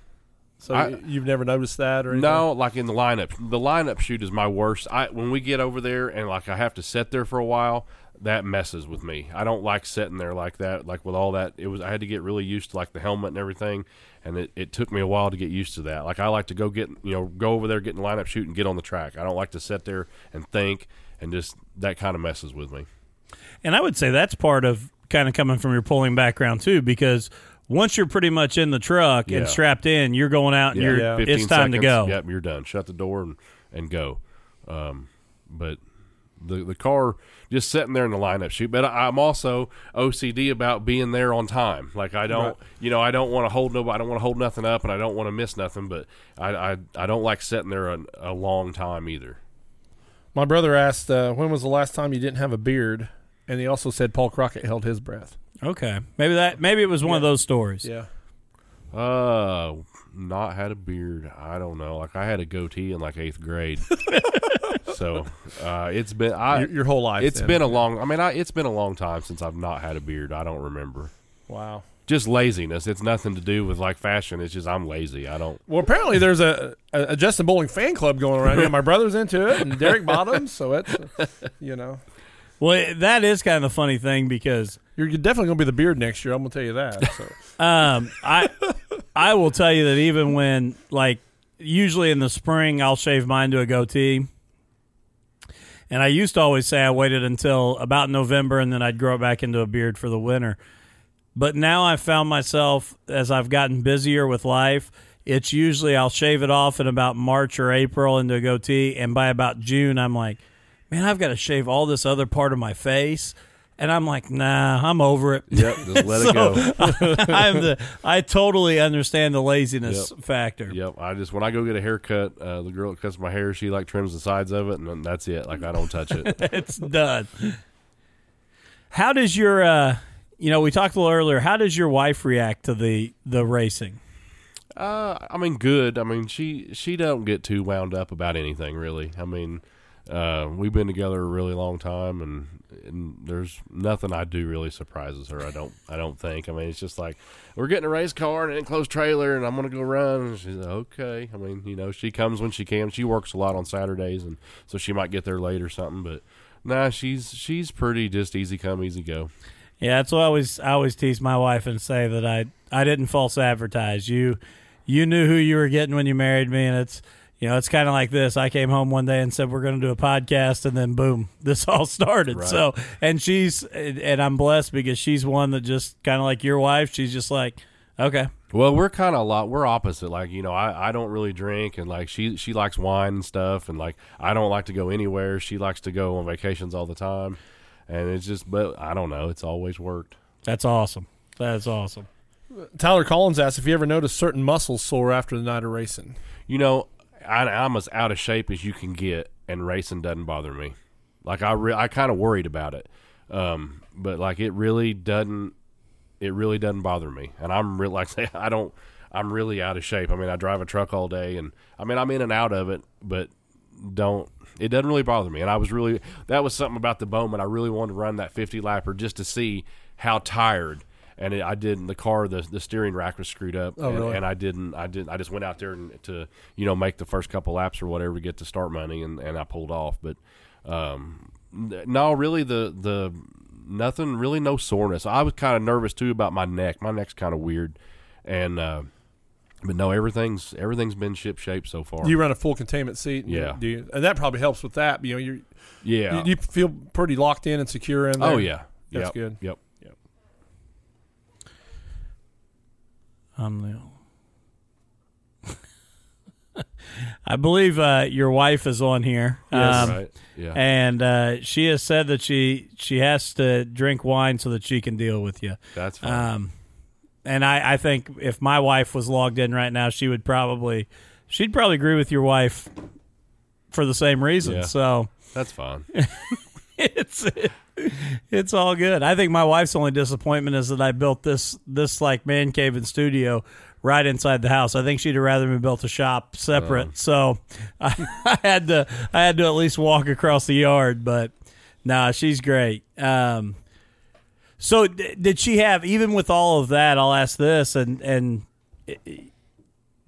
So I, you've never noticed that or anything? No, like in the lineup. The lineup shoot is my worst. I when we get over there and like I have to sit there for a while. That messes with me. I don't like sitting there like that, like with all that. It was I had to get really used to like the helmet and everything, and it, it took me a while to get used to that. Like I like to go get, you know, go over there, get in the lineup, shoot, and get on the track. I don't like to sit there and think, and just that kind of messes with me. And I would say that's part of kind of coming from your pulling background too, because once you're pretty much in the truck yeah. and strapped in, you're going out and yeah, you're, yeah. it's time seconds, to go. Yep, you're done. Shut the door and, and go. Um, but the the car just sitting there in the lineup shoot. But I, I'm also O C D about being there on time. Like I don't, right. you know, I don't want to hold nobody. I don't want to hold nothing up, and I don't want to miss nothing. But I I, I don't like sitting there a, a long time either. My brother asked, uh, when was the last time you didn't have a beard? And he also said Paul Crockett held his breath. Okay. Maybe that. Maybe it was one yeah. of those stories. Yeah. Uh, not had a beard. I don't know. Like, I had a goatee in, like, eighth grade. so, uh, it's been... I, your, your whole life. It's then. been a long... I mean, I, it's been a long time since I've not had a beard. I don't remember. Wow. Just laziness. It's nothing to do with, like, fashion. It's just I'm lazy. I don't... Well, apparently there's a, a, a Justin Bowling fan club going around here. My brother's into it, and Derek Bottom, so it's, uh, you know... Well, that is kind of the funny thing because... You're definitely going to be the beard next year. I'm going to tell you that. So. um, I I will tell you that even when, like, usually in the spring, I'll shave mine to a goatee. And I used to always say I waited until about November, and then I'd grow it back into a beard for the winter. But now I've found myself, as I've gotten busier with life, it's usually I'll shave it off in about March or April into a goatee, and by about June, I'm like... Man, I've got to shave all this other part of my face, and I'm like, nah, I'm over it. Yep, just let so, it go. I, I'm the, I totally understand the laziness yep. factor. Yep, I just when I go get a haircut, uh, the girl that cuts my hair, she like trims the sides of it, and then that's it. Like I don't touch it. It's done. How does your, uh, you know, we talked a little earlier. How does your wife react to the the racing? Uh, I mean, good. I mean, she she don't get too wound up about anything really. I mean. Uh, we've been together a really long time, and, and there's nothing I do really surprises her. I don't, I don't think. I mean, it's just like we're getting a race car and an enclosed trailer, and I'm gonna go run. And she's like, okay. I mean, you know, she comes when she can. She works a lot on Saturdays, and so she might get there late or something. But nah, she's she's pretty just easy come, easy go. Yeah, that's what I always I always tease my wife and say that I I didn't false advertise. You you knew who you were getting when you married me, and it's. You know, it's kind of like this. I came home one day and said, we're going to do a podcast, and then, boom, this all started. Right. So, and she's, and I'm blessed because she's one that just kind of like your wife, she's just like, okay. Well, we're kind of a lot, we're opposite. Like, you know, I, I don't really drink, and, like, she she likes wine and stuff, and, like, I don't like to go anywhere. She likes to go on vacations all the time, and it's just, but I don't know. It's always worked. That's awesome. That's awesome. Tyler Collins asked if you ever noticed certain muscles sore after the night of racing. You know, I, I'm as out of shape as you can get, and racing doesn't bother me. Like I, re- I kind of worried about it, um, but like it really doesn't. It really doesn't bother me, and I'm real like I don't. I'm really out of shape. I mean, I drive a truck all day, and I mean I'm in and out of it, but don't. It doesn't really bother me. And I was really that was something about the Bowman. I really wanted to run that fifty lapper just to see how tired. And it, I didn't. The car, the the steering rack was screwed up, oh, and, really? and I didn't. I didn't. I just went out there and, to you know make the first couple laps or whatever to get the start money, and, and I pulled off. But um, no, really, the the nothing really, no soreness. I was kind of nervous too about my neck. My neck's kind of weird, and uh, but no, everything's everything's been ship shaped so far. Do you run a full containment seat? Yeah, do you, and that probably helps with that. You know, you're yeah, you, you feel pretty locked in and secure in there. Oh yeah, that's yep. good. Yep. I'm Neil. I believe uh, your wife is on here. Yes, um, right. Yeah. And uh, she has said that she she has to drink wine so that she can deal with you. That's fine. Um, and I, I think if my wife was logged in right now, she would probably she'd probably agree with your wife for the same reason. Yeah. So that's fine. it's. It, It's all good. I think my wife's only disappointment is that I built this, this like, man cave and studio right inside the house. I think she'd have rather me built a shop separate. Um, so I, I had to I had to at least walk across the yard. But, nah, she's great. Um, so d- did she have, even with all of that, I'll ask this, and, and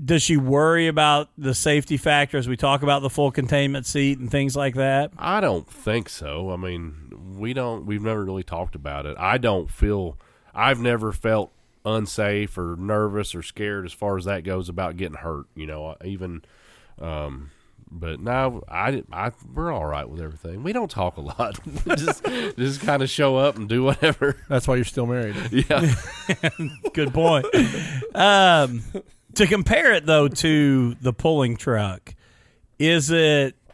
does she worry about the safety factor as we talk about the full containment seat and things like that? I don't think so. I mean... We don't, we've never really talked about it. I don't feel, I've never felt unsafe or nervous or scared as far as that goes about getting hurt. You know, even, um, But no, I, I we're all right with everything. We don't talk a lot. just just kind of show up and do whatever. That's why you're still married. Yeah. Good point. Um, to compare it, though, to the pulling truck, is it –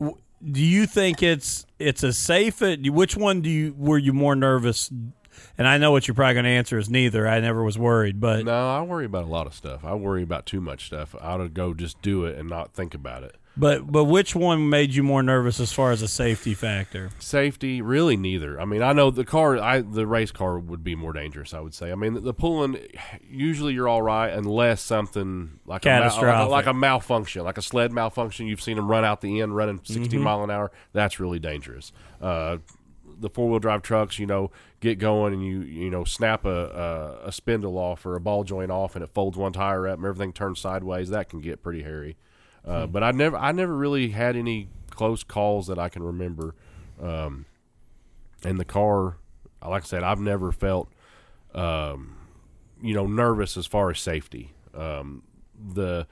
do you think it's it's a safe – which one do you were you more nervous – and I know what you're probably going to answer is neither. I never was worried, but no, I worry about a lot of stuff. I worry about too much stuff. I ought to go just do it and not think about it. But but which one made you more nervous as far as a safety factor? Safety, really neither. I mean, I know the car, I the race car would be more dangerous, I would say. I mean, the, the pulling, usually you're all right unless something like catastrophic, a mal, like, a, like a malfunction, like a sled malfunction. You've seen them run out the end, running sixty mm-hmm. mile an hour. That's really dangerous. Uh, the four-wheel drive trucks, you know, get going and you, you know, snap a, a, a spindle off or a ball joint off and it folds one tire up and everything turns sideways. That can get pretty hairy. Uh, hmm. But I never, I never really had any close calls that I can remember. Um, and the car, like I said, I've never felt, um, you know, nervous as far as safety. Um, the,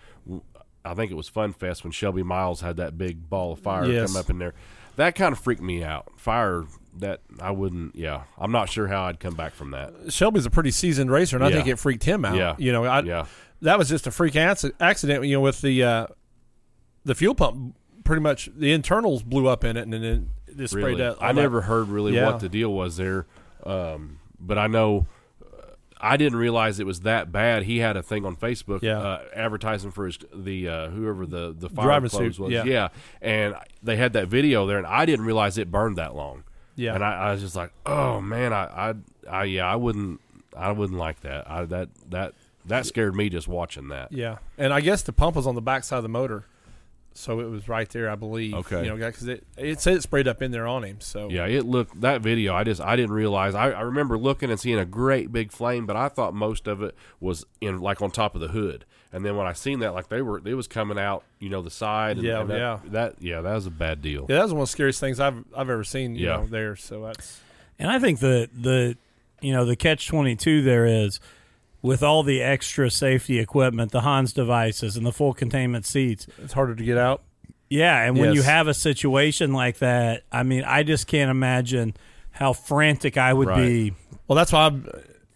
I think it was Fun Fest when Shelby Miles had that big ball of fire yes. come up in there. That kind of freaked me out. Fire, that I wouldn't, yeah. I'm not sure how I'd come back from that. Shelby's a pretty seasoned racer, and I yeah. think it freaked him out. Yeah. You know, I, yeah. that was just a freak accident, you know, with the uh, the fuel pump. Pretty much the internals blew up in it, and then it just really? sprayed out. I never that. heard really yeah. what the deal was there, um, but I know I didn't realize it was that bad. He had a thing on Facebook yeah. uh, advertising for his, the uh, whoever the, the fire Driving clothes suit. was. Yeah. yeah, and they had that video there, and I didn't realize it burned that long. Yeah, and I, I was just like, oh man, I, I, I, yeah, I wouldn't, I wouldn't like that. I that that that scared me just watching that. Yeah, and I guess the pump was on the backside of the motor, so it was right there, I believe. Okay, you know, because it it said it sprayed up in there on him. So yeah, it looked that video. I just I didn't realize. I, I remember looking and seeing a great big flame, but I thought most of it was in like on top of the hood. And then when I seen that, like they were, it was coming out, you know, the side. And, yeah, and that, yeah, that yeah, that was a bad deal. Yeah, that was one of the scariest things I've I've ever seen. You yeah. know, there. So that's. And I think the the you know the catch twenty-two there is. With all the extra safety equipment, the Hans devices and the full containment seats. It's harder to get out. Yeah, and yes. when you have a situation like that, I mean, I just can't imagine how frantic I would right. be. Well, that's why I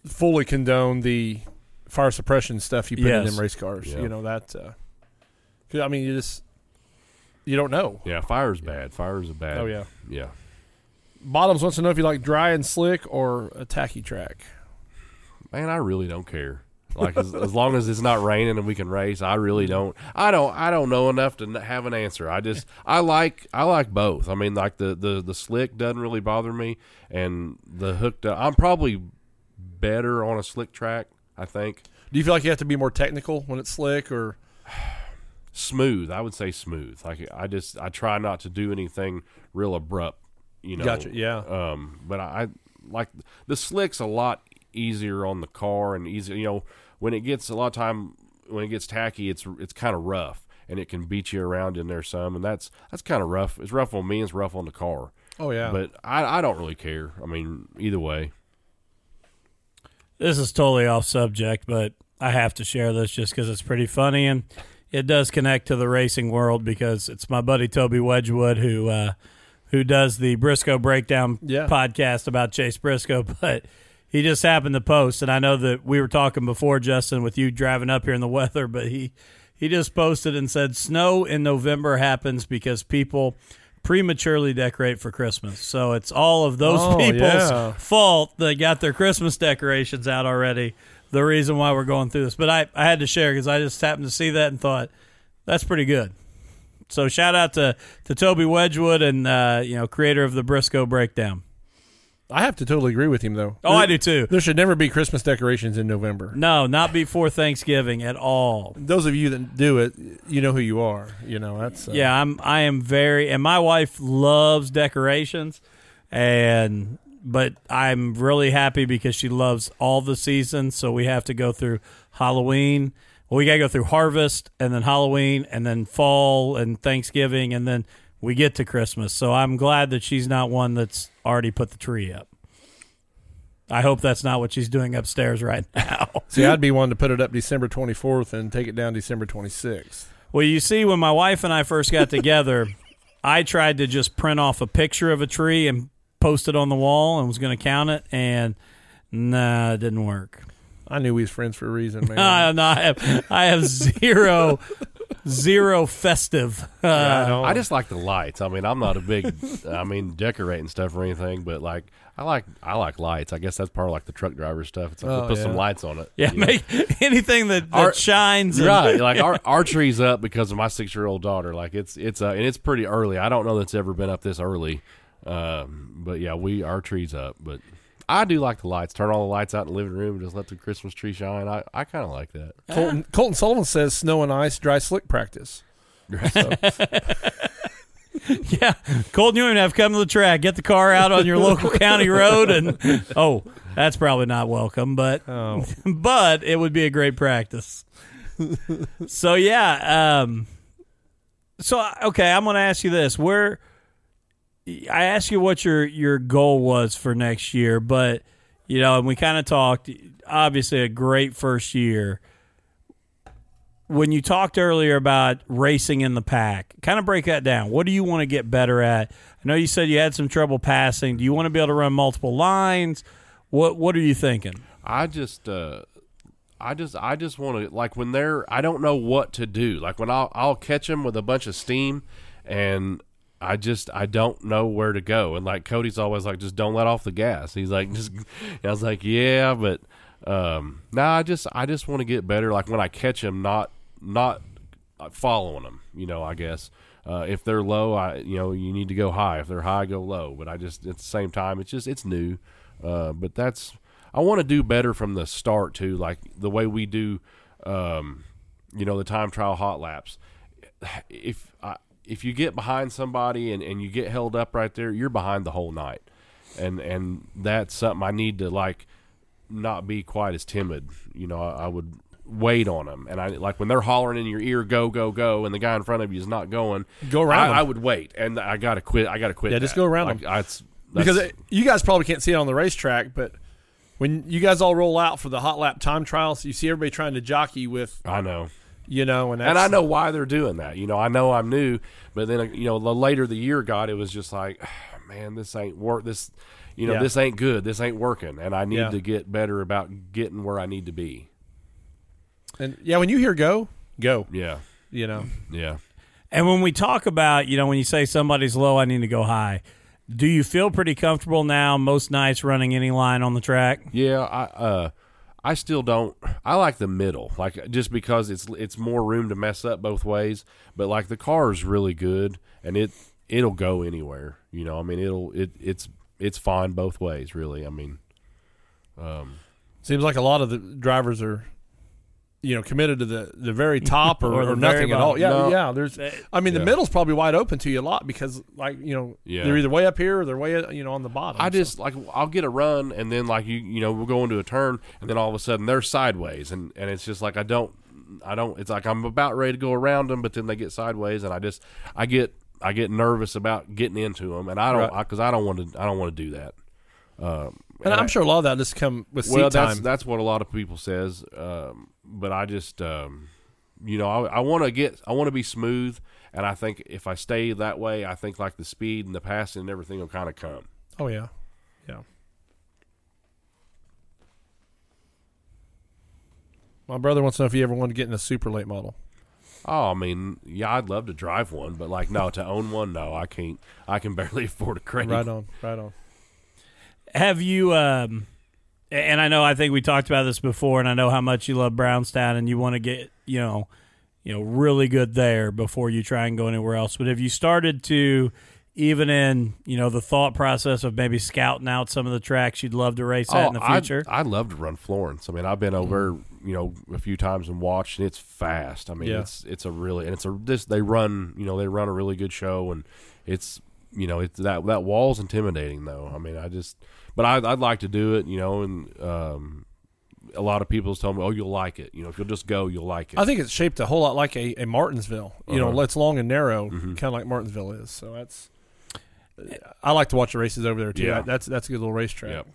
fully condone the fire suppression stuff you put yes. in them race cars. Yeah. You know, that uh, – I mean, you just – you don't know. Yeah, fire's yeah. bad. Fire's a bad – oh, yeah. Yeah. Bottoms wants to know if you like dry and slick or a tacky track. Man, I really don't care. Like as, as long as it's not raining and we can race, I really don't. I don't. I don't know enough to have an answer. I just. I like. I like both. I mean, like the the, the slick doesn't really bother me, and the hooked up. I'm probably better on a slick track, I think. Do you feel like you have to be more technical when it's slick or smooth? I would say smooth. Like I just. I try not to do anything real abrupt. You know. Gotcha. Yeah. Um. But I, I like the slick's a lot easier on the car and easy, you know, when it gets a lot of time, when it gets tacky, it's, it's kind of rough and it can beat you around in there some. And that's, that's kind of rough. It's rough on me. It's rough on the car. Oh yeah. But I, I don't really care. I mean, either way. This is totally off subject, but I have to share this just cause it's pretty funny. And it does connect to the racing world because it's my buddy, Toby Wedgwood, who, uh, who does the Briscoe Breakdown yeah. podcast about Chase Briscoe. But he just happened to post, and I know that we were talking before, Justin, with you driving up here in the weather, but he, he just posted and said, snow in November happens because people prematurely decorate for Christmas. So it's all of those oh, people's yeah. fault that got their Christmas decorations out already, the reason why we're going through this. But I, I had to share because I just happened to see that and thought, that's pretty good. So shout out to, to Toby Wedgwood and uh, you know, creator of the Briscoe Breakdown. I have to totally agree with him, though. Oh, there, I do, too. There should never be Christmas decorations in November. No, not before Thanksgiving at all. Those of you that do it, you know who you are. You know, that's... Uh, yeah, I'm, I am very... And my wife loves decorations, and but I'm really happy because she loves all the seasons, so we have to go through Halloween. Well, we got to go through harvest, and then Halloween, and then fall, and Thanksgiving, and then... we get to Christmas, so I'm glad that she's not one that's already put the tree up. I hope that's not what she's doing upstairs right now. See, I'd be one to put it up December twenty-fourth and take it down December twenty-sixth. Well, you see, when my wife and I first got together, I tried to just print off a picture of a tree and post it on the wall and was going to count it, and nah, it didn't work. I knew we was friends for a reason, man. I, no, I have, I have zero... Zero festive. Uh, yeah, I, I just like the lights. I mean, I'm not a big, I mean, decorating stuff or anything, but like, I like, I like lights. I guess that's part of like the truck driver stuff. It's like, oh, we'll put yeah. some lights on it. Yeah, make anything that, that Ar- shines. Right, and, like yeah. our archery's up because of my six year old daughter. Like it's it's uh, and it's pretty early. I don't know that's ever been up this early, um, but yeah, we our tree's up. But I do like the lights. Turn all the lights out in the living room and just let the Christmas tree shine. I, I kind of like that. Colton, Colton Sullivan says snow and ice, dry slick practice. So. Yeah. Colton, you don't even have to come to the track. Get the car out on your local county road. And oh, that's probably not welcome, but oh. but it would be a great practice. So, yeah. Um, so, okay, I'm going to ask you this. Where – I asked you what your, your goal was for next year, but, you know, and we kind of talked, obviously a great first year. When you talked earlier about racing in the pack, kind of break that down. What do you want to get better at? I know you said you had some trouble passing. Do you want to be able to run multiple lines? What What are you thinking? I just uh, – I just I just want to – like when they're – I don't know what to do. Like when I'll, I'll catch them with a bunch of steam and – I just, I don't know where to go. And like Cody's always like, just don't let off the gas. He's like, just, and I was like, yeah, but, um, no, nah, I just, I just want to get better. Like when I catch them, not, not following them, you know, I guess, uh, if they're low, I, you know, you need to go high. If they're high, go low. But I just, at the same time, it's just, it's new. Uh, but that's, I want to do better from the start too. Like the way we do, um, you know, the time trial hot laps. If I, If you get behind somebody and, and you get held up right there, you're behind the whole night. And and that's something I need to, like, not be quite as timid. You know, I, I would wait on them. And, I like, when they're hollering in your ear, go, go, go, and the guy in front of you is not going. Go around I, I would wait. And I got to quit. I got to quit. Yeah, that. just go around like, them. I, it's, because it, you guys probably can't see it on the racetrack, but – when you guys all roll out for the hot lap time trials, you see everybody trying to jockey with – I know. You know, and, and I know why they're doing that. You know, I know I'm new, but then, you know, the later the year got, it was just like, oh, man, this ain't work. This, you know, yeah. this ain't good. This ain't working. And I need yeah. to get better about getting where I need to be. And yeah, when you hear go, go. Yeah. You know, yeah. And when we talk about, you know, when you say somebody's low, I need to go high. Do you feel pretty comfortable now most nights running any line on the track? Yeah. I, uh, I still don't – I like the middle, like just because it's it's more room to mess up both ways. But, like, the car is really good, and it, it'll go anywhere. You know, I mean, it'll it it's it's fine both ways, really. I mean um, – seems like a lot of the drivers are, you know, committed to the, the very top or, or, or nothing at all. Yeah, no. yeah. There's, I mean, yeah. the middle's probably wide open to you a lot because, like, you know, yeah. they're either way up here or they're way, you know, on the bottom. I so. just, like, I'll get a run and then, like, you you know, we'll go into a turn and then all of a sudden they're sideways. And, and it's just like I don't, I don't, it's like I'm about ready to go around them, but then they get sideways and I just, I get, I get nervous about getting into them. And I don't, because right. I, I don't want to, I don't want to do that. Um, And, and I'm I, sure a lot of that just come with well, seat time. Well, that's, that's what a lot of people says. Um, but I just, um, you know, I, I want to get, I want to be smooth. And I think if I stay that way, I think like the speed and the passing and everything will kind of come. Oh yeah, yeah. My brother wants to know if you ever want to get in a super late model. Oh, I mean, yeah, I'd love to drive one, but like, no, to own one, no, I can't. I can barely afford a crate. Right on, right on. Have you, um, and I know I think we talked about this before, and I know how much you love Brownstown, and you want to get, you know, you know, really good there before you try and go anywhere else. But have you started to, even in, you know, the thought process of maybe scouting out some of the tracks you'd love to race oh, at in the future? I'd, I'd love to run Florence. I mean, I've been over, mm-hmm. you know, a few times and watched, and it's fast. I mean, yeah. it's it's a really, and it's a this they run, you know, they run a really good show, and it's. You know, it's that that wall's intimidating though. I mean, I just, but I, I'd like to do it. You know, and um, a lot of people's told me, "Oh, you'll like it." You know, if you'll just go, you'll like it. I think it's shaped a whole lot like a, a Martinsville. You uh-huh. know, it's long and narrow, mm-hmm. kind of like Martinsville is. So that's, I like to watch the races over there too. Yeah. I, that's that's a good little racetrack. Yep.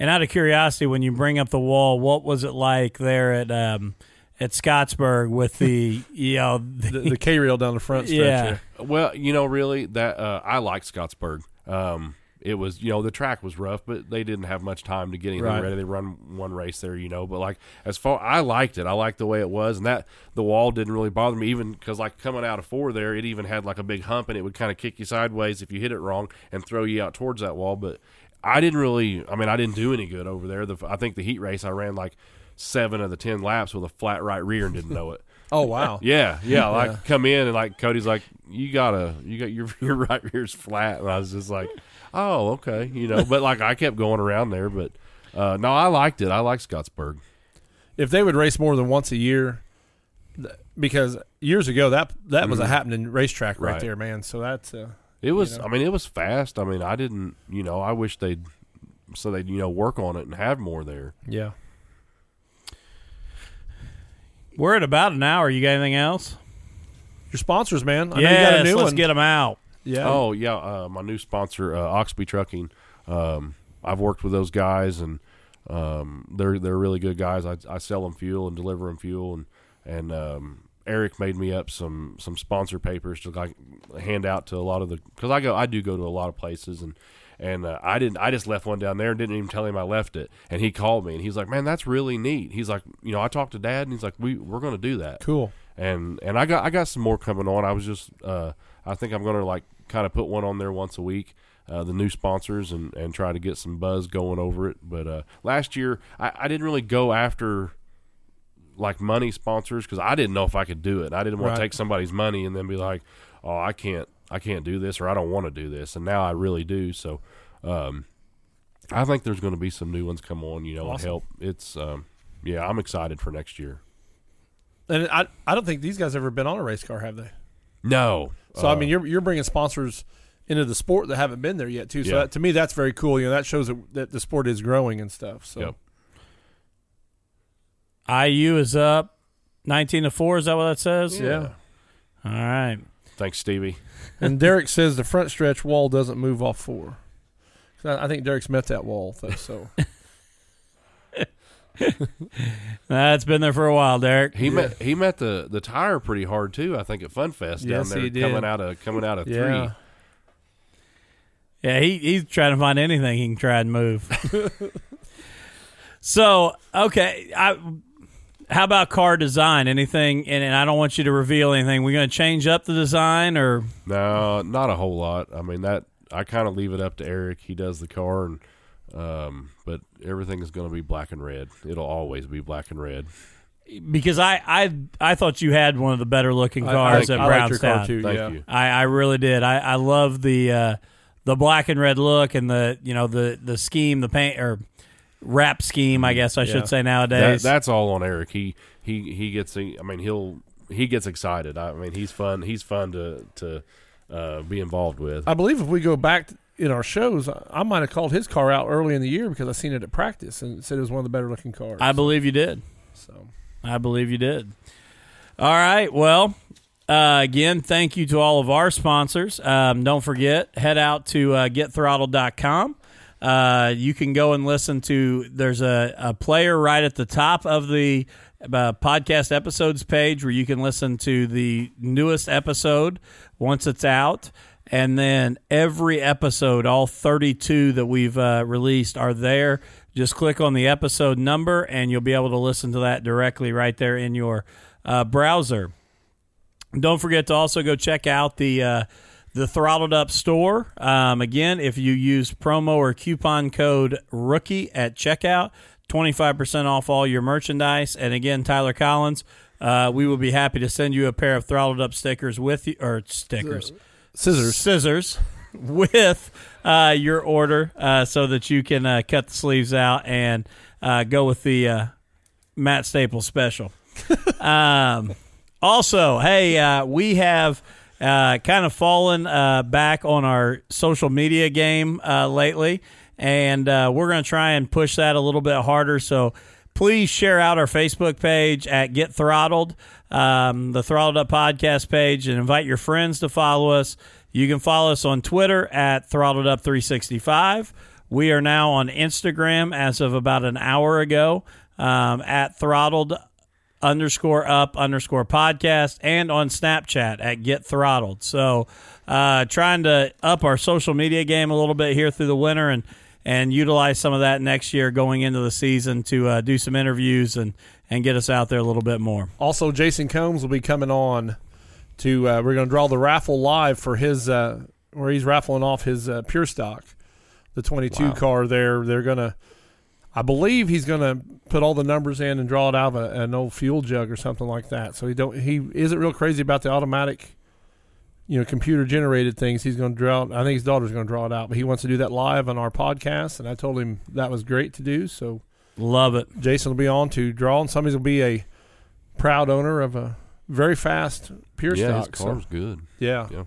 And out of curiosity, when you bring up the wall, what was it like there at um, at Scottsburg with the, you know, the, the, the K reel down the front stretch. Yeah. Here. Well, you know, really that uh, I like Scottsburg. Um, it was, you know, the track was rough, but they didn't have much time to get anything right. ready. They run one race there, you know, but like as far, I liked it. I liked the way it was, and that the wall didn't really bother me, even because like coming out of four there, it even had like a big hump, and it would kind of kick you sideways if you hit it wrong and throw you out towards that wall. But I didn't really, I mean, I didn't do any good over there. The, I think the heat race, I ran like seven of the ten laps with a flat right rear and didn't know it. Oh wow! Yeah, yeah. Like yeah. come in and like Cody's like, you gotta, you got your your right rear's flat, and I was just like, oh okay, you know. But like I kept going around there, but uh, no, I liked it. I like Scottsburg. If they would race more than once a year, because years ago that that was mm-hmm. a happening racetrack right, right there, man. So that's uh, it was. You know. I mean, it was fast. I mean, I didn't, you know, I wish they'd so they'd you know work on it and have more there. Yeah. We're at about an hour. You got anything else? Your sponsors, man. I yes, know you got a new let's one. Get them out. Yeah. Oh, yeah, uh, my new sponsor, uh, Oxby Trucking. Um, I've worked with those guys, and um, they're they're really good guys. I, I sell them fuel and deliver them fuel, and and um, Eric made me up some, some sponsor papers to like hand out to a lot of the because I go I do go to a lot of places and. And uh, I didn't. I just left one down there and didn't even tell him I left it. And he called me and he's like, "Man, that's really neat." He's like, "You know, I talked to Dad and he's like, we we're gonna do that." Cool. And and I got I got some more coming on. I was just uh, I think I'm gonna like kind of put one on there once a week, uh, the new sponsors and, and try to get some buzz going over it. But uh, last year I, I didn't really go after like money sponsors because I didn't know if I could do it. I didn't want right. to take somebody's money and then be like, "Oh, I can't." I can't do this, or I don't want to do this, and now I really do. So, um, I think there's going to be some new ones come on, you know, awesome. And help. It's, um, yeah, I'm excited for next year. And I, I don't think these guys have ever been on a race car, have they? No. So uh, I mean, you're you're bringing sponsors into the sport that haven't been there yet, too. So yeah. that, to me, that's very cool. You know, that shows that, that the sport is growing and stuff. So, yep. I U is up nineteen to four. Is that what that says? Yeah. yeah. All right. Thanks, Stevie. And Derek says the front stretch wall doesn't move off four. So I think Derek's met that wall, though. So that's been there for a while, Derek. He yeah. met he met the, the tire pretty hard too. I think at Fun Fest down yes, there, he did. coming out of coming out of yeah. three. Yeah, he he's trying to find anything he can try and move. So okay, I. How about car design? Anything, and, and I don't want you to reveal anything. We're going to change up the design, or no, not a whole lot. I mean that I kind of leave it up to Eric. He does the car, and um, but everything is going to be black and red. It'll always be black and red. Because I, I, I thought you had one of the better looking cars I, I, at I Brownstown. Liked your car too, Thank yeah. you. I, I really did. I, I love the uh, the black and red look, and the you know the the scheme, the paint or. Wrap scheme, I guess I yeah. should say nowadays. That, that's all on Eric. He he he gets. I mean, he'll he gets excited. I mean, he's fun. He's fun to to uh, be involved with. I believe if we go back in our shows, I might have called his car out early in the year because I seen it at practice and said it was one of the better looking cars. I believe you did. So I believe you did. All right. Well, uh, again, thank you to all of our sponsors. Um, don't forget, head out to uh, get throttled dot com. Uh, you can go and listen to, there's a, a player right at the top of the uh, podcast episodes page where you can listen to the newest episode once it's out. And then every episode, all thirty-two that we've uh, released are there. Just click on the episode number and you'll be able to listen to that directly right there in your uh, browser. Don't forget to also go check out the uh, The Throttled Up store. Um, again, if you use promo or coupon code ROOKIE at checkout, twenty-five percent off all your merchandise. And again, Tyler Collins, uh, we will be happy to send you a pair of Throttled Up stickers with you, or stickers, scissors, scissors with uh, your order uh, so that you can uh, cut the sleeves out and uh, go with the uh, Matt Staples special. um, also, hey, uh, we have... Uh, kind of fallen uh, back on our social media game uh, lately, and uh, we're going to try and push that a little bit harder. So please share out our Facebook page at Get Throttled, um, the Throttled Up podcast page, and invite your friends to follow us. You can follow us on Twitter at Throttled Up three sixty-five. We are now on Instagram as of about an hour ago um, at Throttled underscore up underscore podcast, and on Snapchat at Get Throttled. So uh, trying to up our social media game a little bit here through the winter and and utilize some of that next year going into the season to uh, do some interviews and, and get us out there a little bit more. Also, Jason Combs will be coming on to uh, – we're going to draw the raffle live for his uh, – where he's raffling off his uh, Pure Stock, the twenty-two wow. car there. They're going to – I believe he's going to put all the numbers in and draw it out of a, an old fuel jug or something like that. So he don't he isn't real crazy about the automatic – you know, computer-generated things. He's going to draw it. I think his daughter's going to draw it out, but he wants to do that live on our podcast, and I told him that was great to do. So love it. Jason will be on to draw, and somebody's going to be a proud owner of a very fast Pure yeah, Stock. Yeah, his car's so good. Yeah. yeah.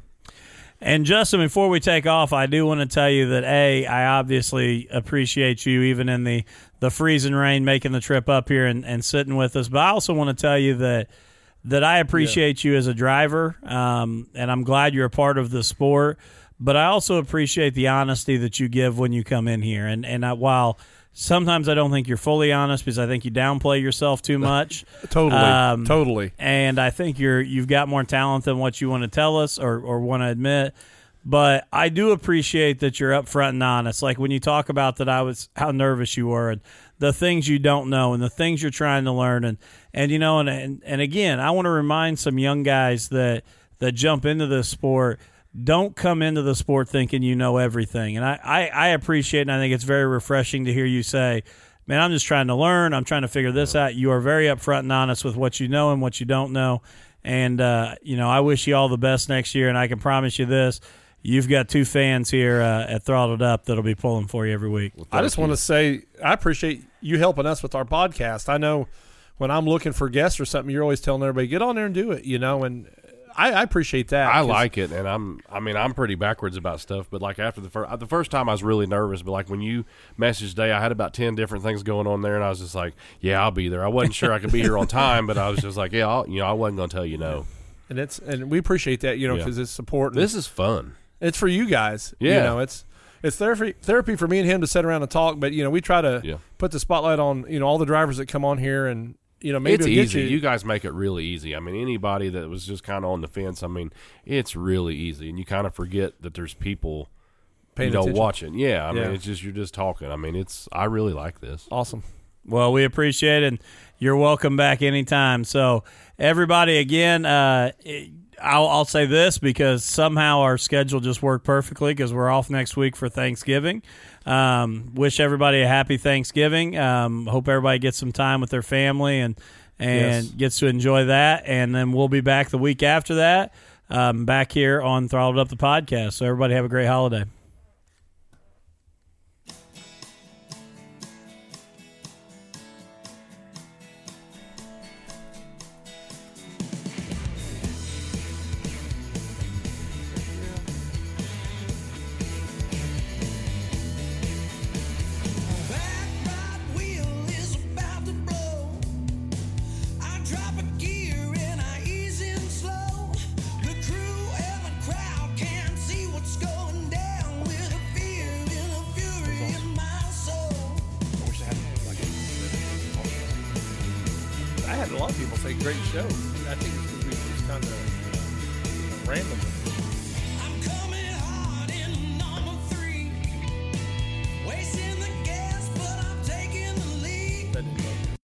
And, Justin, before we take off, I do want to tell you that, A, I obviously appreciate you even in the, the freezing rain making the trip up here and, and sitting with us, but I also want to tell you that that I appreciate yeah. you as a driver, um, and I'm glad you're a part of the sport. But I also appreciate the honesty that you give when you come in here. And, and I, while sometimes I don't think you're fully honest because I think you downplay yourself too much. totally, um, totally. And I think you're, you've got more talent than what you want to tell us or, or want to admit. But I do appreciate that you're upfront and honest. Like when you talk about that, I was how nervous you were and the things you don't know and the things you're trying to learn. And, and you know, and, and, and again, I want to remind some young guys that, that jump into this sport, don't come into the sport thinking you know everything. And I, I, I appreciate and I think it's very refreshing to hear you say, man, I'm just trying to learn. I'm trying to figure this out. You are very upfront and honest with what you know and what you don't know. And, uh, you know, I wish you all the best next year, and I can promise you this. You've got two fans here uh, at Throttled Up that'll be pulling for you every week. Well, I just you. want to say I appreciate you helping us with our podcast. I know when I'm looking for guests or something, you're always telling everybody, get on there and do it, you know, and I, I appreciate that. I like it, and I'm I mean, I'm pretty backwards about stuff, but like after the first the first time I was really nervous, but like when you messaged Day, I had about ten different things going on there, and I was just like, yeah, I'll be there. I wasn't sure I could be here on time, but I was just like, yeah, I'll, you know, I wasn't going to tell you no. And it's and we appreciate that, you know, because yeah. it's support. This is fun. It's for you guys. Yeah. You know, it's it's therapy therapy for me and him to sit around and talk, but you know, we try to yeah. put the spotlight on, you know, all the drivers that come on here and you know, maybe it's easy. You. you guys make it really easy. I mean, anybody that was just kind of on the fence, I mean, it's really easy and you kind of forget that there's people paying you know, attention. watching. Yeah, I yeah. mean, it's just you're just talking. I mean, it's I really like this. Awesome. Well, we appreciate it. And you're welcome back anytime. So, everybody again, uh it, I'll, I'll say this because somehow our schedule just worked perfectly because we're off next week for Thanksgiving. Um, wish everybody a happy Thanksgiving. Um, hope everybody gets some time with their family and and yes. gets to enjoy that. And then we'll be back the week after that, um, back here on Throttled Up the Podcast. So everybody have a great holiday. A lot of people say great show. I think it's because we just kind of you know, random.